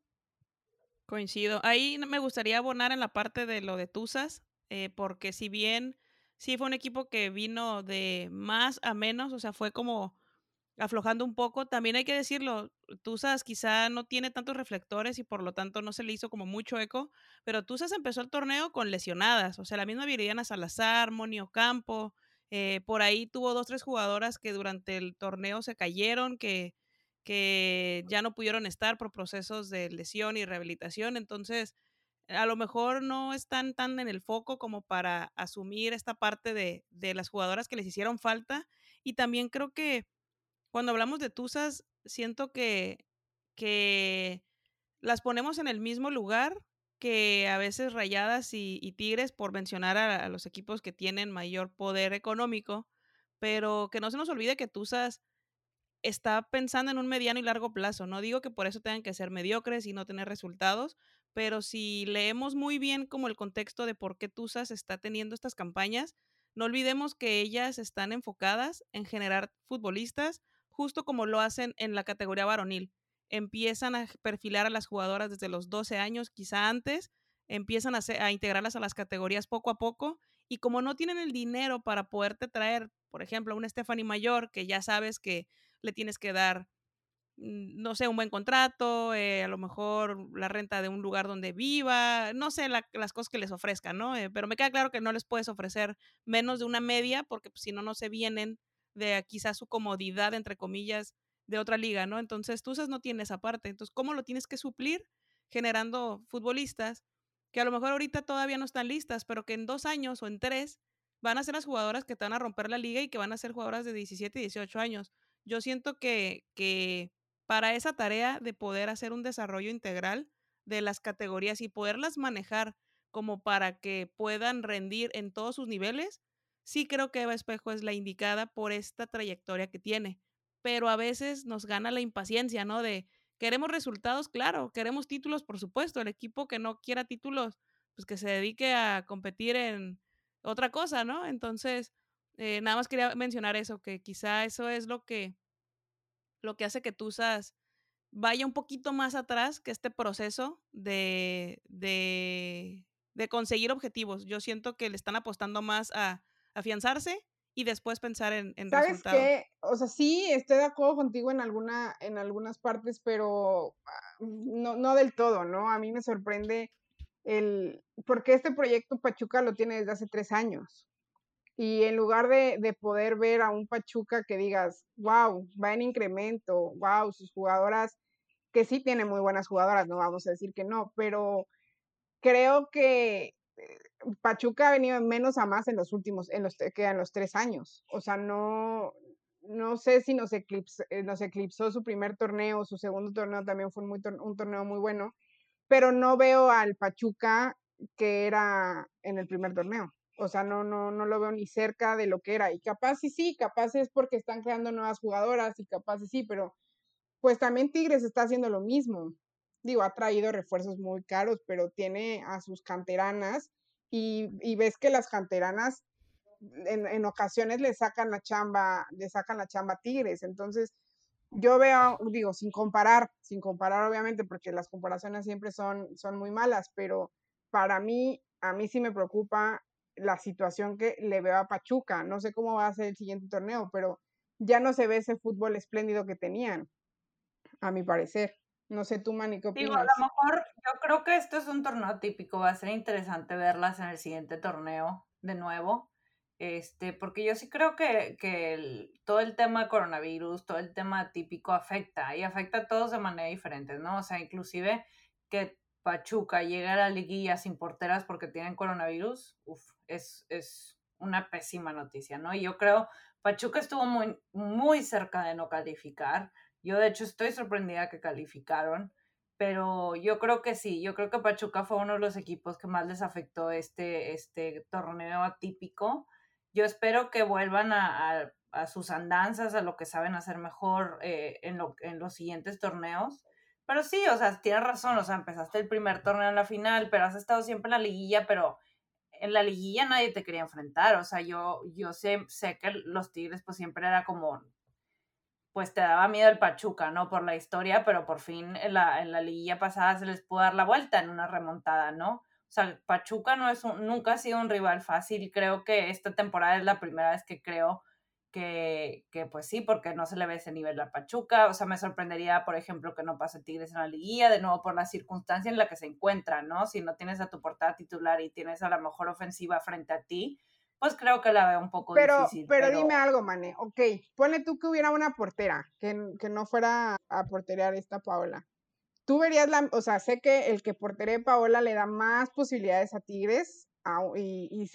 Coincido. Ahí me gustaría abonar en la parte de lo de Tuzas, porque si bien sí fue un equipo que vino de más a menos, o sea, fue como aflojando un poco, también hay que decirlo, Tuzas quizá no tiene tantos reflectores y por lo tanto no se le hizo como mucho eco, pero Tuzas empezó el torneo con lesionadas, o sea, la misma Viridiana Salazar, Monio Campo, por ahí tuvo 2-3 jugadoras que durante el torneo se cayeron, que ya no pudieron estar por procesos de lesión y rehabilitación, entonces a lo mejor no están tan en el foco como para asumir esta parte de las jugadoras que les hicieron falta. Y también creo que cuando hablamos de Tuzas, siento que las ponemos en el mismo lugar que a veces Rayadas y Tigres, por mencionar a los equipos que tienen mayor poder económico, pero que no se nos olvide que Tuzas está pensando en un mediano y largo plazo. No digo que por eso tengan que ser mediocres y no tener resultados, pero si leemos muy bien como el contexto de por qué Tuzas está teniendo estas campañas, no olvidemos que ellas están enfocadas en generar futbolistas, justo como lo hacen en la categoría varonil. Empiezan a perfilar a las jugadoras desde los 12 años, quizá antes, empiezan a integrarlas a las categorías poco a poco, y como no tienen el dinero para poderte traer, por ejemplo, una Stephanie Mayor, que ya sabes que le tienes que dar, no sé, un buen contrato, a lo mejor la renta de un lugar donde viva, no sé, las cosas que les ofrezcan, ¿no? Pero me queda claro que no les puedes ofrecer menos de una media, porque pues, si no, no se vienen de quizás su comodidad, entre comillas, de otra liga, ¿no? Entonces, Tuzas no tiene esa parte. Entonces, ¿cómo lo tienes que suplir? Generando futbolistas que a lo mejor ahorita todavía no están listas, pero que en 2 años o en 3 van a ser las jugadoras que te van a romper la liga y que van a ser jugadoras de 17 y 18 años. Yo siento que para esa tarea de poder hacer un desarrollo integral de las categorías y poderlas manejar como para que puedan rendir en todos sus niveles, sí creo que Eva Espejo es la indicada por esta trayectoria que tiene. Pero a veces nos gana la impaciencia, ¿no? De queremos resultados, claro, queremos títulos, por supuesto. El equipo que no quiera títulos, pues que se dedique a competir en otra cosa, ¿no? Entonces, nada más quería mencionar eso, que quizá eso es lo que hace que Tuzas vaya un poquito más atrás que este proceso de conseguir objetivos. Yo siento que le están apostando más a afianzarse y después pensar en ¿sabes resultado? ¿Sabes qué? O sea, sí, estoy de acuerdo contigo en algunas partes, pero no del todo, ¿no? A mí me sorprende porque este proyecto Pachuca lo tiene desde hace 3 años. Y en lugar de poder ver a un Pachuca que digas, wow, va en incremento, wow, sus jugadoras, que sí tienen muy buenas jugadoras, no vamos a decir que no, pero creo que Pachuca ha venido menos a más en los últimos, en los 3 años. O sea, no sé si nos eclipsó su primer torneo, su segundo torneo también fue un torneo muy bueno, pero no veo al Pachuca que era en el primer torneo. O sea, no lo veo ni cerca de lo que era. Y capaz sí, capaz es porque están creando nuevas jugadoras y capaz sí, pero pues también Tigres está haciendo lo mismo. Digo, ha traído refuerzos muy caros, pero tiene a sus canteranas y ves que las canteranas en ocasiones le sacan la chamba a Tigres. Entonces, yo veo, digo, sin comparar obviamente, porque las comparaciones siempre son muy malas, pero para mí, a mí sí me preocupa la situación que le veo a Pachuca. No sé cómo va a ser el siguiente torneo, pero ya no se ve ese fútbol espléndido que tenían, a mi parecer. No sé tú, Mani, ¿qué opinas? Digo, a lo mejor yo creo que esto es un torneo atípico, va a ser interesante verlas en el siguiente torneo de nuevo, porque yo sí creo que todo el tema de coronavirus, todo el tema atípico afecta a todos de manera diferente, ¿no? O sea, inclusive que Pachuca llega a la liguilla sin porteras porque tienen coronavirus, es una pésima noticia, ¿no? Y yo creo, Pachuca estuvo muy, muy cerca de no calificar. Yo, de hecho, estoy sorprendida que calificaron, pero yo creo que sí, yo creo que Pachuca fue uno de los equipos que más les afectó este torneo atípico. Yo espero que vuelvan a sus andanzas, a lo que saben hacer mejor en los siguientes torneos. Pero sí, o sea, tienes razón, o sea, empezaste el primer torneo en la final, pero has estado siempre en la liguilla, pero en la liguilla nadie te quería enfrentar, o sea, yo sé que los Tigres pues siempre era como, pues te daba miedo el Pachuca, ¿no? Por la historia, pero por fin en la liguilla pasada se les pudo dar la vuelta en una remontada, ¿no? O sea, Pachuca nunca ha sido un rival fácil, creo que esta temporada es la primera vez que creo que pues sí, porque no se le ve ese nivel a Pachuca, o sea, me sorprendería, por ejemplo, que no pase Tigres en la liguilla, de nuevo por la circunstancia en la que se encuentra, ¿no? Si no tienes a tu portada titular y tienes a la mejor ofensiva frente a ti, pues creo que la veo un poco difícil. Pero dime algo, Mané, ok, ponle tú que hubiera una portera, que no fuera a porterear esta Paola, tú verías o sea, sé que el que porteree Paola le da más posibilidades a Tigres, y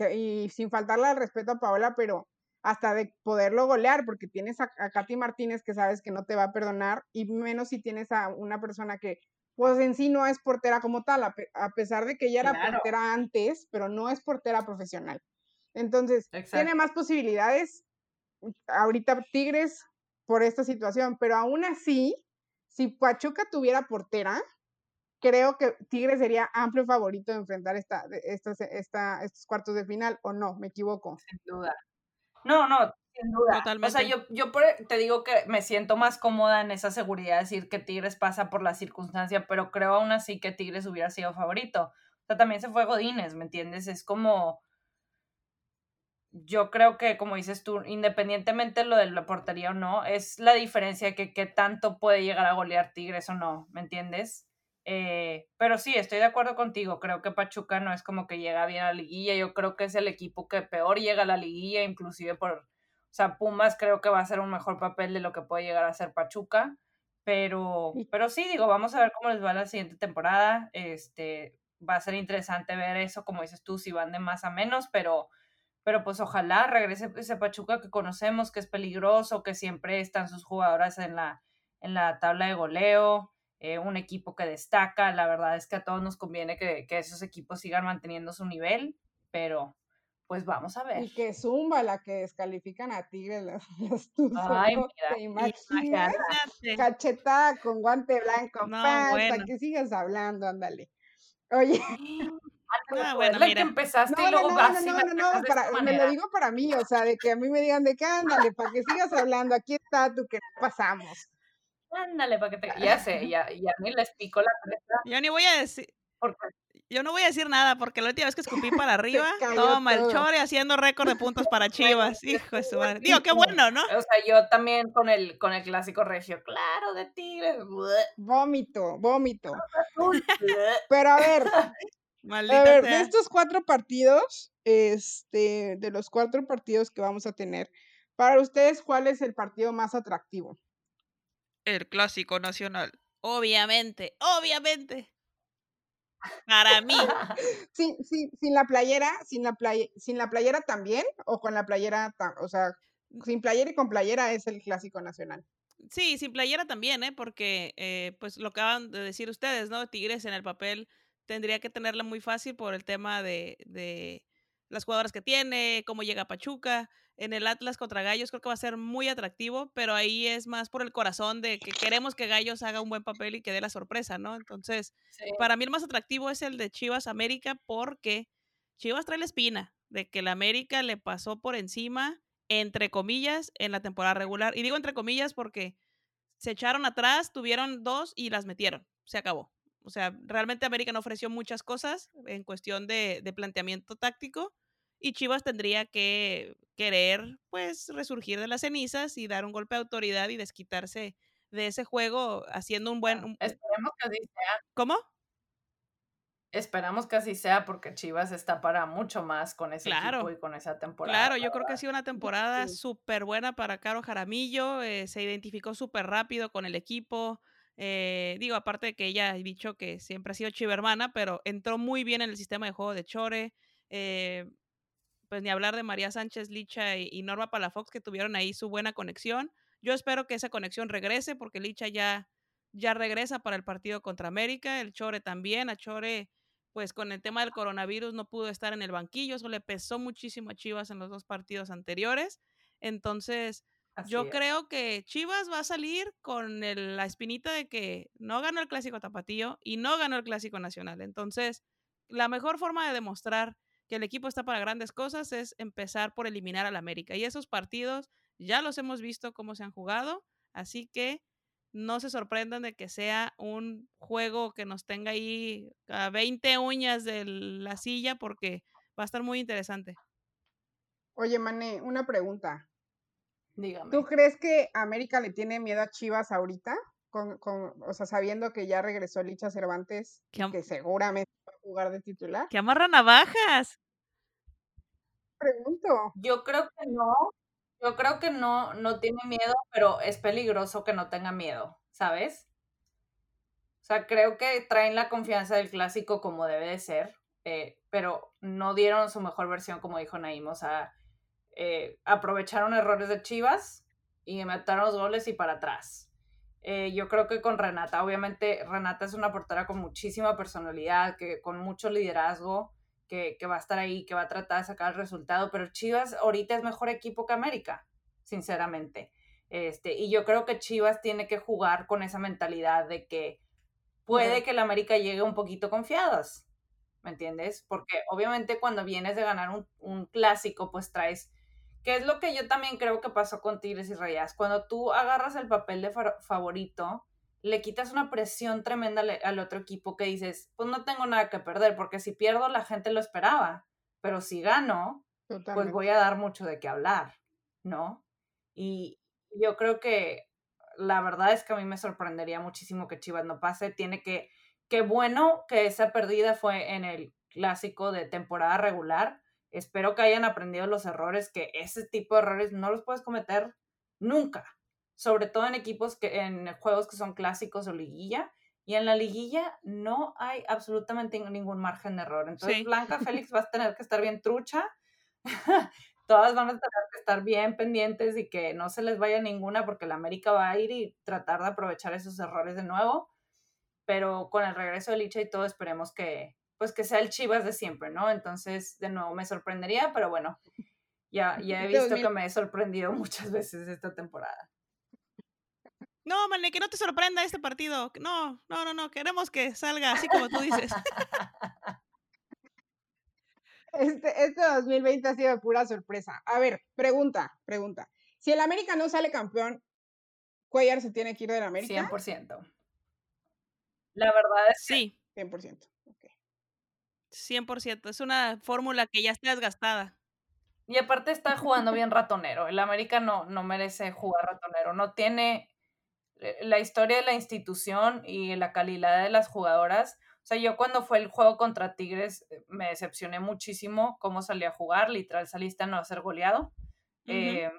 sin faltarle al respeto a Paola, pero hasta de poderlo golear, porque tienes a Katy Martínez que sabes que no te va a perdonar, y menos si tienes a una persona que, pues en sí no es portera como tal, a pesar de que ella era portera antes, pero no es portera profesional. Entonces, tiene más posibilidades ahorita Tigres por esta situación, pero aún así, si Pachuca tuviera portera, creo que Tigres sería amplio favorito de enfrentar estos cuartos de final, ¿o no? ¿Me equivoco? Sin duda. No, sin duda. Totalmente. O sea, yo te digo que me siento más cómoda en esa seguridad de decir que Tigres pasa por la circunstancia, pero creo aún así que Tigres hubiera sido favorito. O sea, también se fue Godínez, ¿me entiendes? Es como, yo creo que, como dices tú, independientemente de lo de la portería o no, es la diferencia de que qué tanto puede llegar a golear Tigres o no, ¿me entiendes? Pero sí, estoy de acuerdo contigo, creo que Pachuca no es como que llega bien a la liguilla, yo creo que es el equipo que peor llega a la liguilla, inclusive o sea, Pumas creo que va a ser un mejor papel de lo que puede llegar a ser Pachuca, pero sí, digo, vamos a ver cómo les va la siguiente temporada, va a ser interesante ver eso, como dices tú, si van de más a menos, pero pues ojalá regrese ese Pachuca que conocemos, que es peligroso, que siempre están sus jugadoras en la tabla de goleo. Un equipo que destaca, la verdad es que a todos nos conviene que esos equipos sigan manteniendo su nivel, pero pues vamos a ver. Y que zumba la que descalifican a Tigres las tuzas. Ay, ¿no? Mira, ¿te imaginas? Cachetada con guante blanco, no, bueno. ¿Qué sigues hablando? Ándale. Oye. No, bueno, mira. Que empezaste no, y luego vas. No, me lo digo para mí, o sea, de que a mí me digan de qué, ándale, para que sigas hablando, aquí está tú que pasamos. Ándale, para que te... Ya sé, ya ni les pico la cabeza. Yo ni voy a decir... Porque... Yo no voy a decir nada porque la última vez que escupí para arriba, toma todo. El Chore haciendo récord de puntos para Chivas. Hijo de su madre. Digo, qué bueno, ¿no? O sea, yo también con el clásico regio, claro, de Tigres. Vómito. Pero a ver, de estos 4 partidos, de los 4 partidos que vamos a tener, para ustedes, ¿cuál es el partido más atractivo? El clásico nacional. Obviamente. Para mí. Sí, sin la playera también, o con la playera, o sea, sin playera y con playera es el clásico nacional. Sí, sin playera también, porque pues lo acaban de decir ustedes, ¿no? Tigres en el papel tendría que tenerla muy fácil por el tema de las jugadoras que tiene, cómo llega Pachuca. En el Atlas contra Gallos creo que va a ser muy atractivo, pero ahí es más por el corazón de que queremos que Gallos haga un buen papel y que dé la sorpresa, ¿no? Entonces, sí. Para mí el más atractivo es el de Chivas América, porque Chivas trae la espina de que la América le pasó por encima, entre comillas, en la temporada regular. Y digo entre comillas porque se echaron atrás, tuvieron 2 y las metieron. Se acabó. O sea, realmente América no ofreció muchas cosas en cuestión de planteamiento táctico. Y Chivas tendría que querer, pues, resurgir de las cenizas y dar un golpe de autoridad y desquitarse de ese juego haciendo un buen... Esperemos que así sea. ¿Cómo? Esperamos que así sea, porque Chivas está para mucho más con ese equipo y con esa temporada. Claro, yo creo que ha sido una temporada súper buena para Caro Jaramillo, se identificó súper rápido con el equipo, digo, aparte de que ella ha dicho que siempre ha sido chivermana, pero entró muy bien en el sistema de juego de Chore, pues ni hablar de María Sánchez, Licha y Norma Palafox, que tuvieron ahí su buena conexión. Yo espero que esa conexión regrese, porque Licha ya regresa para el partido contra América, el Chore también. A Chore, pues con el tema del coronavirus no pudo estar en el banquillo, eso le pesó muchísimo a Chivas en los 2 partidos anteriores. Entonces, creo que Chivas va a salir con la espinita de que no ganó el Clásico Tapatío y no ganó el Clásico Nacional. Entonces, la mejor forma de demostrar que el equipo está para grandes cosas es empezar por eliminar al América, y esos partidos ya los hemos visto cómo se han jugado, así que no se sorprendan de que sea un juego que nos tenga ahí a 20 uñas de la silla, porque va a estar muy interesante. Oye, Mané, una pregunta. Dígame. ¿Tú crees que América le tiene miedo a Chivas ahorita? O sea, sabiendo que ya regresó Licha Cervantes, que seguramente va a jugar de titular. ¡Que amarra navajas! Pregunto. Yo creo que no, no tiene miedo, pero es peligroso que no tenga miedo, ¿sabes? O sea, creo que traen la confianza del clásico como debe de ser, pero no dieron su mejor versión, como dijo Naim. O sea, aprovecharon errores de Chivas y mataron los goles y para atrás. Yo creo que con Renata, obviamente Renata es una portera con muchísima personalidad, con mucho liderazgo, que va a estar ahí, que va a tratar de sacar el resultado, pero Chivas ahorita es mejor equipo que América, sinceramente. Y yo creo que Chivas tiene que jugar con esa mentalidad de que puede que la América llegue un poquito confiadas, ¿me entiendes? Porque obviamente cuando vienes de ganar un clásico, pues traes... que es lo que yo también creo que pasó con Tigres y Rayadas. Cuando tú agarras el papel de favorito, le quitas una presión tremenda al otro equipo, que dices, pues no tengo nada que perder, porque si pierdo la gente lo esperaba, pero si gano, pues voy a dar mucho de qué hablar, ¿no? Y yo creo que la verdad es que a mí me sorprendería muchísimo que Chivas no pase. Qué bueno que esa pérdida fue en el clásico de temporada regular. Espero que hayan aprendido los errores, que ese tipo de errores no los puedes cometer nunca, sobre todo en equipos en juegos que son clásicos o liguilla, y en la liguilla no hay absolutamente ningún margen de error. Entonces, sí. Blanca Félix vas a tener que estar bien trucha, todas van a tener que estar bien pendientes y que no se les vaya ninguna, porque la América va a ir y tratar de aprovechar esos errores de nuevo, pero con el regreso de Licha y todo, esperemos que sea el Chivas de siempre, ¿no? Entonces, de nuevo, me sorprendería, pero bueno, ya he visto que me he sorprendido muchas veces esta temporada. No, Mané, que no te sorprenda este partido. No, queremos que salga así como tú dices. Este 2020 ha sido de pura sorpresa. A ver, pregunta. Si el América no sale campeón, ¿Cuellar se tiene que ir del América? 100%. La verdad es que sí. 100%. 100%, es una fórmula que ya está desgastada. Y aparte está jugando bien ratonero, el América no merece jugar ratonero, no tiene la historia de la institución y la calidad de las jugadoras. O sea, yo cuando fue el juego contra Tigres me decepcioné muchísimo cómo salí a jugar, literal saliste a no ser goleado. Uh-huh.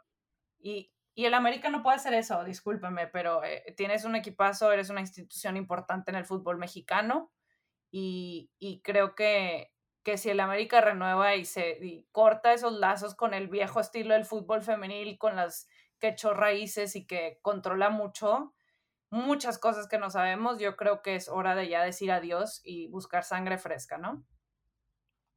Y el América no puede hacer eso, discúlpenme, pero tienes un equipazo, eres una institución importante en el fútbol mexicano y creo que si el América renueva y corta esos lazos con el viejo estilo del fútbol femenil, con las que echó raíces y que controla mucho, muchas cosas que no sabemos, yo creo que es hora de ya decir adiós y buscar sangre fresca, ¿no?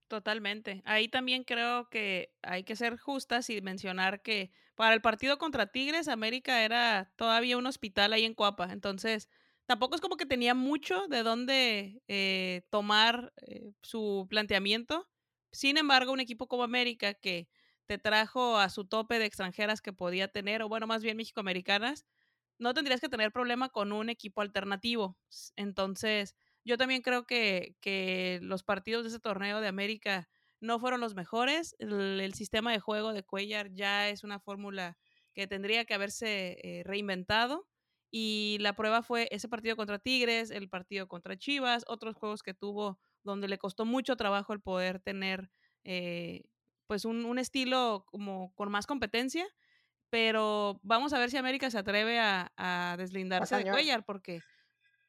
Totalmente. Ahí también creo que hay que ser justas y mencionar que para el partido contra Tigres, América era todavía un hospital ahí en Coapa, entonces tampoco es como que tenía mucho de dónde tomar su planteamiento. Sin embargo, un equipo como América que te trajo a su tope de extranjeras que podía tener, o bueno, más bien mexicoamericanas, no tendrías que tener problema con un equipo alternativo. Entonces, yo también creo que los partidos de ese torneo de América no fueron los mejores. El sistema de juego de Cuellar ya es una fórmula que tendría que haberse reinventado. Y la prueba fue ese partido contra Tigres, el partido contra Chivas, otros juegos que tuvo donde le costó mucho trabajo el poder tener pues un estilo como con más competencia. Pero vamos a ver si América se atreve a deslindarse de Cuellar, porque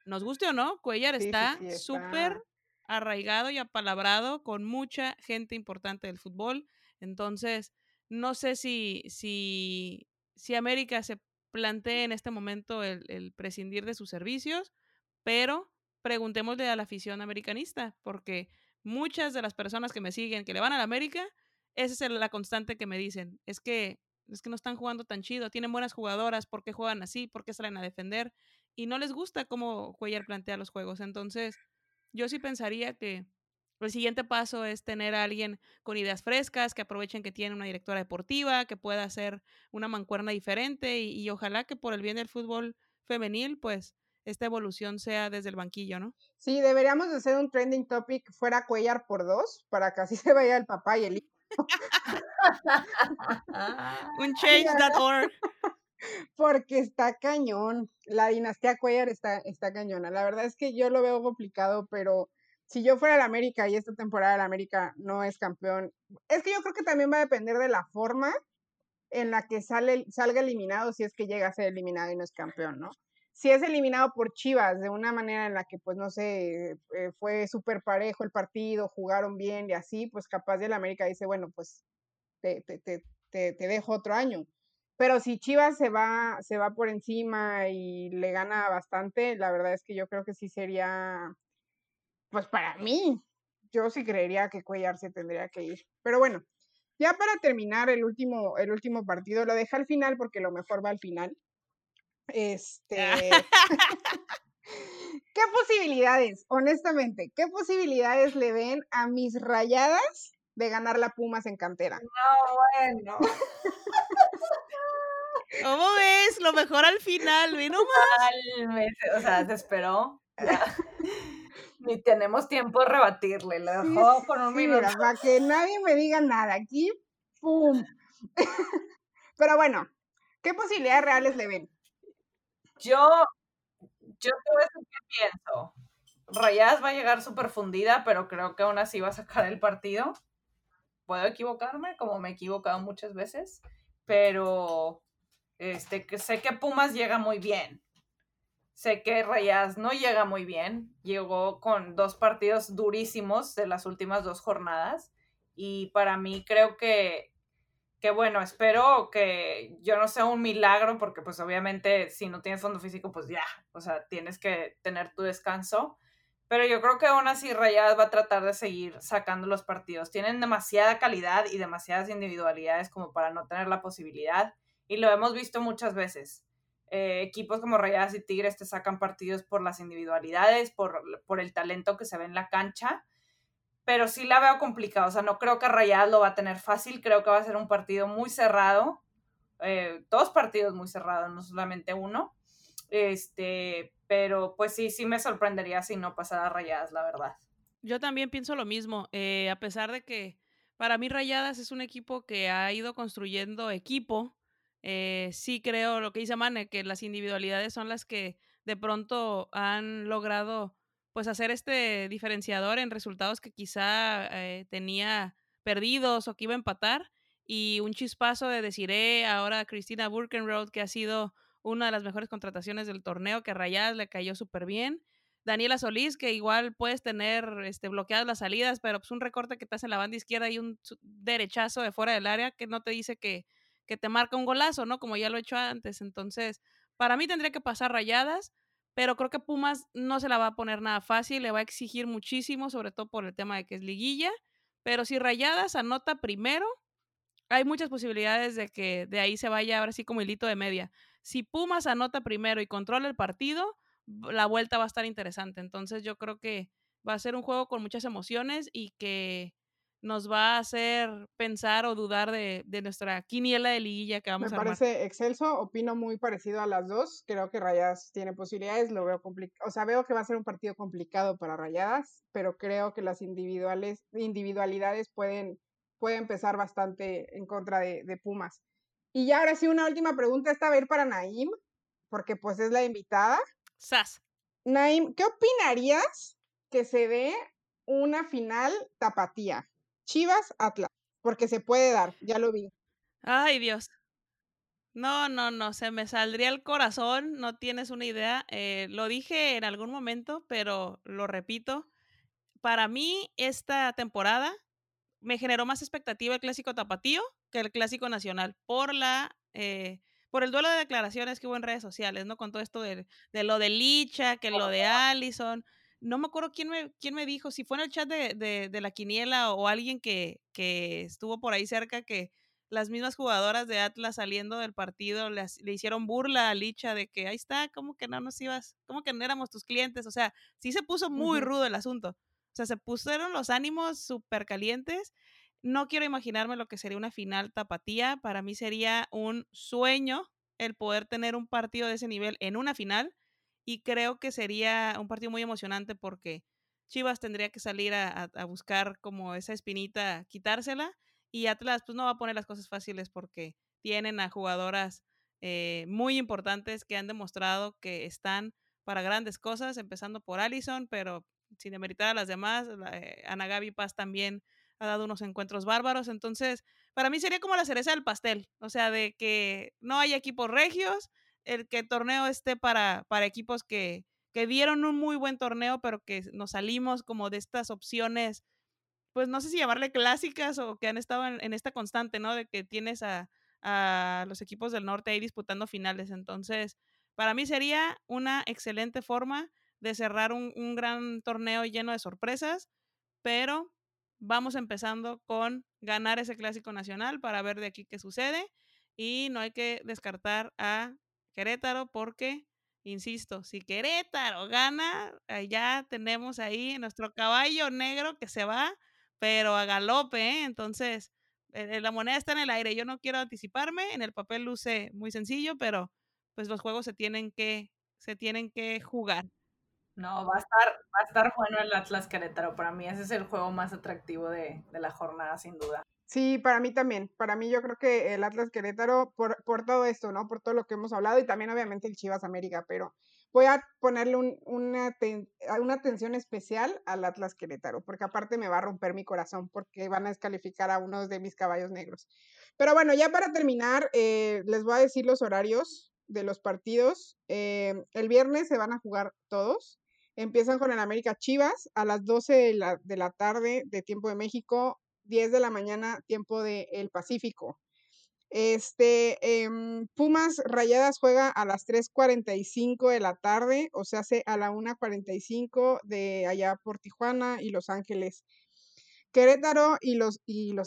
nos guste o no, Cuellar está súper arraigado y apalabrado con mucha gente importante del fútbol. Entonces, no sé si América se plantea en este momento el prescindir de sus servicios, pero preguntémosle a la afición americanista, porque muchas de las personas que me siguen, que le van a la América, esa es la constante que me dicen, es que no están jugando tan chido, tienen buenas jugadoras, ¿por qué juegan así? ¿Por qué salen a defender? Y no les gusta cómo Cuellar plantea los juegos. Entonces, yo sí pensaría que el siguiente paso es tener a alguien con ideas frescas, que aprovechen que tiene una directora deportiva, que pueda hacer una mancuerna diferente y ojalá que por el bien del fútbol femenil, pues, esta evolución sea desde el banquillo, ¿no? Sí, deberíamos hacer un trending topic fuera Cuellar por 2, para que así se vaya el papá y el hijo. Un change.org. Porque está cañón. La dinastía Cuellar está cañona. La verdad es que yo lo veo complicado, pero si yo fuera el América y esta temporada el América no es campeón, es que yo creo que también va a depender de la forma en la que salga eliminado, si es que llega a ser eliminado y no es campeón, ¿no? Si es eliminado por Chivas de una manera en la que, pues no sé, fue súper parejo el partido, jugaron bien y así, pues capaz del América dice, bueno, pues te dejo otro año. Pero si Chivas se va por encima y le gana bastante, la verdad es que yo creo que sí sería, pues para mí, yo sí creería que Cuellar se tendría que ir. Pero bueno, ya para terminar el último partido, lo dejé al final porque lo mejor va al final. ¿Qué posibilidades, honestamente, qué posibilidades le ven a mis Rayadas de ganar la Pumas en cantera? No, bueno. ¿Cómo ves? Lo mejor al final, vino más. O sea, se esperó. Ni tenemos tiempo de rebatirle, lo dejó con un minuto. Mira, para que nadie me diga nada, aquí, ¡pum! Pero bueno, ¿qué posibilidades reales le ven? Yo te voy a decir qué pienso. Rayadas va a llegar súper fundida, pero creo que aún así va a sacar el partido. Puedo equivocarme, como me he equivocado muchas veces, pero sé que Pumas llega muy bien. Sé que Rayadas no llega muy bien. Llegó con 2 partidos durísimos de las últimas 2 jornadas. Y para mí creo que bueno, espero que yo no sea un milagro, porque pues obviamente si no tienes fondo físico, pues ya, o sea, tienes que tener tu descanso, pero yo creo que aún así Rayadas va a tratar de seguir sacando los partidos, tienen demasiada calidad y demasiadas individualidades como para no tener la posibilidad, y lo hemos visto muchas veces, equipos como Rayadas y Tigres te sacan partidos por las individualidades, por el talento que se ve en la cancha, pero sí la veo complicada, o sea, no creo que Rayadas lo va a tener fácil, creo que va a ser un partido muy cerrado, 2 partidos muy cerrados, no solamente uno, pero pues sí me sorprendería si no pasara Rayadas, la verdad. Yo también pienso lo mismo, a pesar de que para mí Rayadas es un equipo que ha ido construyendo equipo, sí creo lo que dice Mane, que las individualidades son las que de pronto han logrado pues hacer este diferenciador en resultados que quizá tenía perdidos o que iba a empatar, y un chispazo de Desiree, ahora Cristina Burkenroth, que ha sido una de las mejores contrataciones del torneo, que a Rayadas le cayó súper bien. Daniela Solís, que igual puedes tener bloqueadas las salidas, pero pues un recorte que te hace en la banda izquierda y un derechazo de fuera del área que no te dice que te marca un golazo, ¿no? Como ya lo he hecho antes. Entonces, para mí tendría que pasar Rayadas, pero creo que Pumas no se la va a poner nada fácil, le va a exigir muchísimo, sobre todo por el tema de que es liguilla, pero si Rayadas anota primero, hay muchas posibilidades de que de ahí se vaya ahora sí como hilito de media. Si Pumas anota primero y controla el partido, la vuelta va a estar interesante. Entonces yo creo que va a ser un juego con muchas emociones y que nos va a hacer pensar o dudar de nuestra quiniela de liguilla que vamos a armar. Me parece excelso, opino muy parecido a las dos. Creo que Rayadas tiene posibilidades, lo veo complicado. O sea, veo que va a ser un partido complicado para Rayadas, pero creo que las individualidades pueden pesar bastante en contra de Pumas. Y ya ahora sí, una última pregunta, esta va a ir para Naim, porque pues es la invitada. Sas. Naim, ¿qué opinarías que se dé una final tapatía? Chivas Atlas, porque se puede dar, ya lo vi. Ay, Dios. No, se me saldría el corazón, no tienes una idea. Lo dije en algún momento, pero lo repito. Para mí, esta temporada me generó más expectativa el clásico tapatío que el clásico nacional por el duelo de declaraciones que hubo en redes sociales, ¿no? Con todo esto de lo de Licha, que lo de Allison. No me acuerdo quién me dijo, si fue en el chat de la quiniela o alguien que estuvo por ahí cerca, que las mismas jugadoras de Atlas saliendo del partido le hicieron burla a Licha de que ahí está, ¿cómo que no nos ibas? ¿Cómo que no éramos tus clientes? O sea, sí se puso muy rudo el asunto. O sea, se pusieron los ánimos súper calientes. No quiero imaginarme lo que sería una final tapatía. Para mí sería un sueño el poder tener un partido de ese nivel en una final, y creo que sería un partido muy emocionante porque Chivas tendría que salir a buscar como esa espinita, quitársela, y Atlas pues no va a poner las cosas fáciles porque tienen a jugadoras muy importantes que han demostrado que están para grandes cosas, empezando por Allison, pero sin demeritar a las demás. Ana Gaby Paz también ha dado unos encuentros bárbaros, entonces para mí sería como la cereza del pastel, o sea, de que no hay equipos regios, el torneo esté para equipos que dieron un muy buen torneo, pero que nos salimos como de estas opciones, pues no sé si llamarle clásicas o que han estado en esta constante, ¿no? De que tienes a los equipos del norte ahí disputando finales, entonces para mí sería una excelente forma de cerrar un gran torneo lleno de sorpresas, pero vamos empezando con ganar ese clásico nacional para ver de aquí qué sucede, y no hay que descartar a Querétaro porque, insisto, si Querétaro gana, ya tenemos ahí nuestro caballo negro que se va, pero a galope, ¿eh? Entonces la moneda está en el aire, yo no quiero anticiparme, en el papel luce muy sencillo, pero pues los juegos se tienen que jugar. No, va a estar bueno el Atlas Querétaro. Para mí ese es el juego más atractivo de la jornada, sin duda. Sí, para mí también. Para mí yo creo que el Atlas Querétaro, por todo esto, ¿no? Por todo lo que hemos hablado, y también obviamente el Chivas América, pero voy a ponerle una atención especial al Atlas Querétaro, porque aparte me va a romper mi corazón, porque van a descalificar a uno de mis caballos negros. Pero bueno, ya para terminar, les voy a decir los horarios de los partidos. El viernes se van a jugar todos. Empiezan con el América Chivas a las 12 de la tarde de tiempo de México, 10 de la mañana tiempo del Pacífico. Pumas Rayadas juega a las 3:45 de la tarde, o sea, a la 1:45 de allá por Tijuana y Los Ángeles. Querétaro y los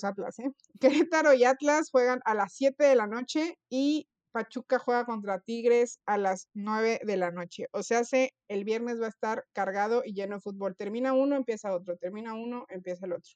Atlas, ¿eh? Querétaro y Atlas juegan a las 7 de la noche y Pachuca juega contra Tigres a las 9 de la noche. O sea, el viernes va a estar cargado y lleno de fútbol. Termina uno, empieza otro. Termina uno, empieza el otro.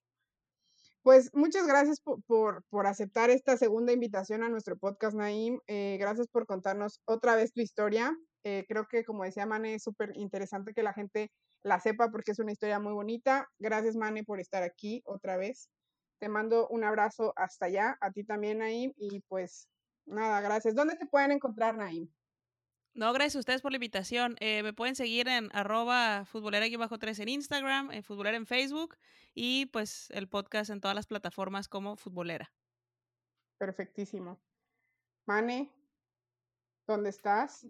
Pues muchas gracias por aceptar esta segunda invitación a nuestro podcast, Naim. Gracias por contarnos otra vez tu historia. Creo que, como decía Mane, es súper interesante que la gente la sepa porque es una historia muy bonita. Gracias, Mane, por estar aquí otra vez. Te mando un abrazo hasta allá, a ti también, Naim, y pues nada, gracias. ¿Dónde te pueden encontrar, Naim? No, gracias a ustedes por la invitación. Me pueden seguir en @futbolera_3 en Instagram, en Futbolera en Facebook y pues el podcast en todas las plataformas como Futbolera. Perfectísimo. Mane, ¿dónde estás?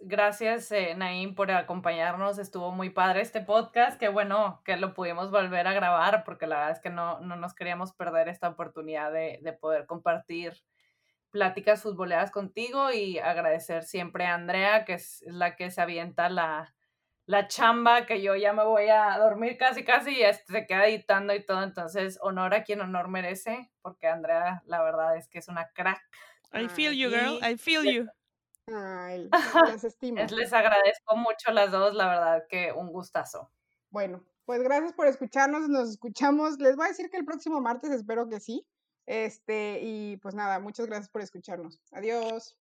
Gracias Naim por acompañarnos. Estuvo muy padre este podcast. Qué bueno que lo pudimos volver a grabar porque la verdad es que no nos queríamos perder esta oportunidad de poder compartir pláticas futboleras contigo y agradecer siempre a Andrea, que es la que se avienta la chamba, que yo ya me voy a dormir casi y se queda editando y todo. Entonces, honor a quien honor merece, porque Andrea, la verdad es que es una crack. I feel you, girl, I feel you. Ay, las estimo. Les agradezco mucho las dos, la verdad que un gustazo. Bueno, pues gracias por escucharnos, nos escuchamos. Les voy a decir que el próximo martes, espero que sí. Y pues nada, muchas gracias por escucharnos. Adiós.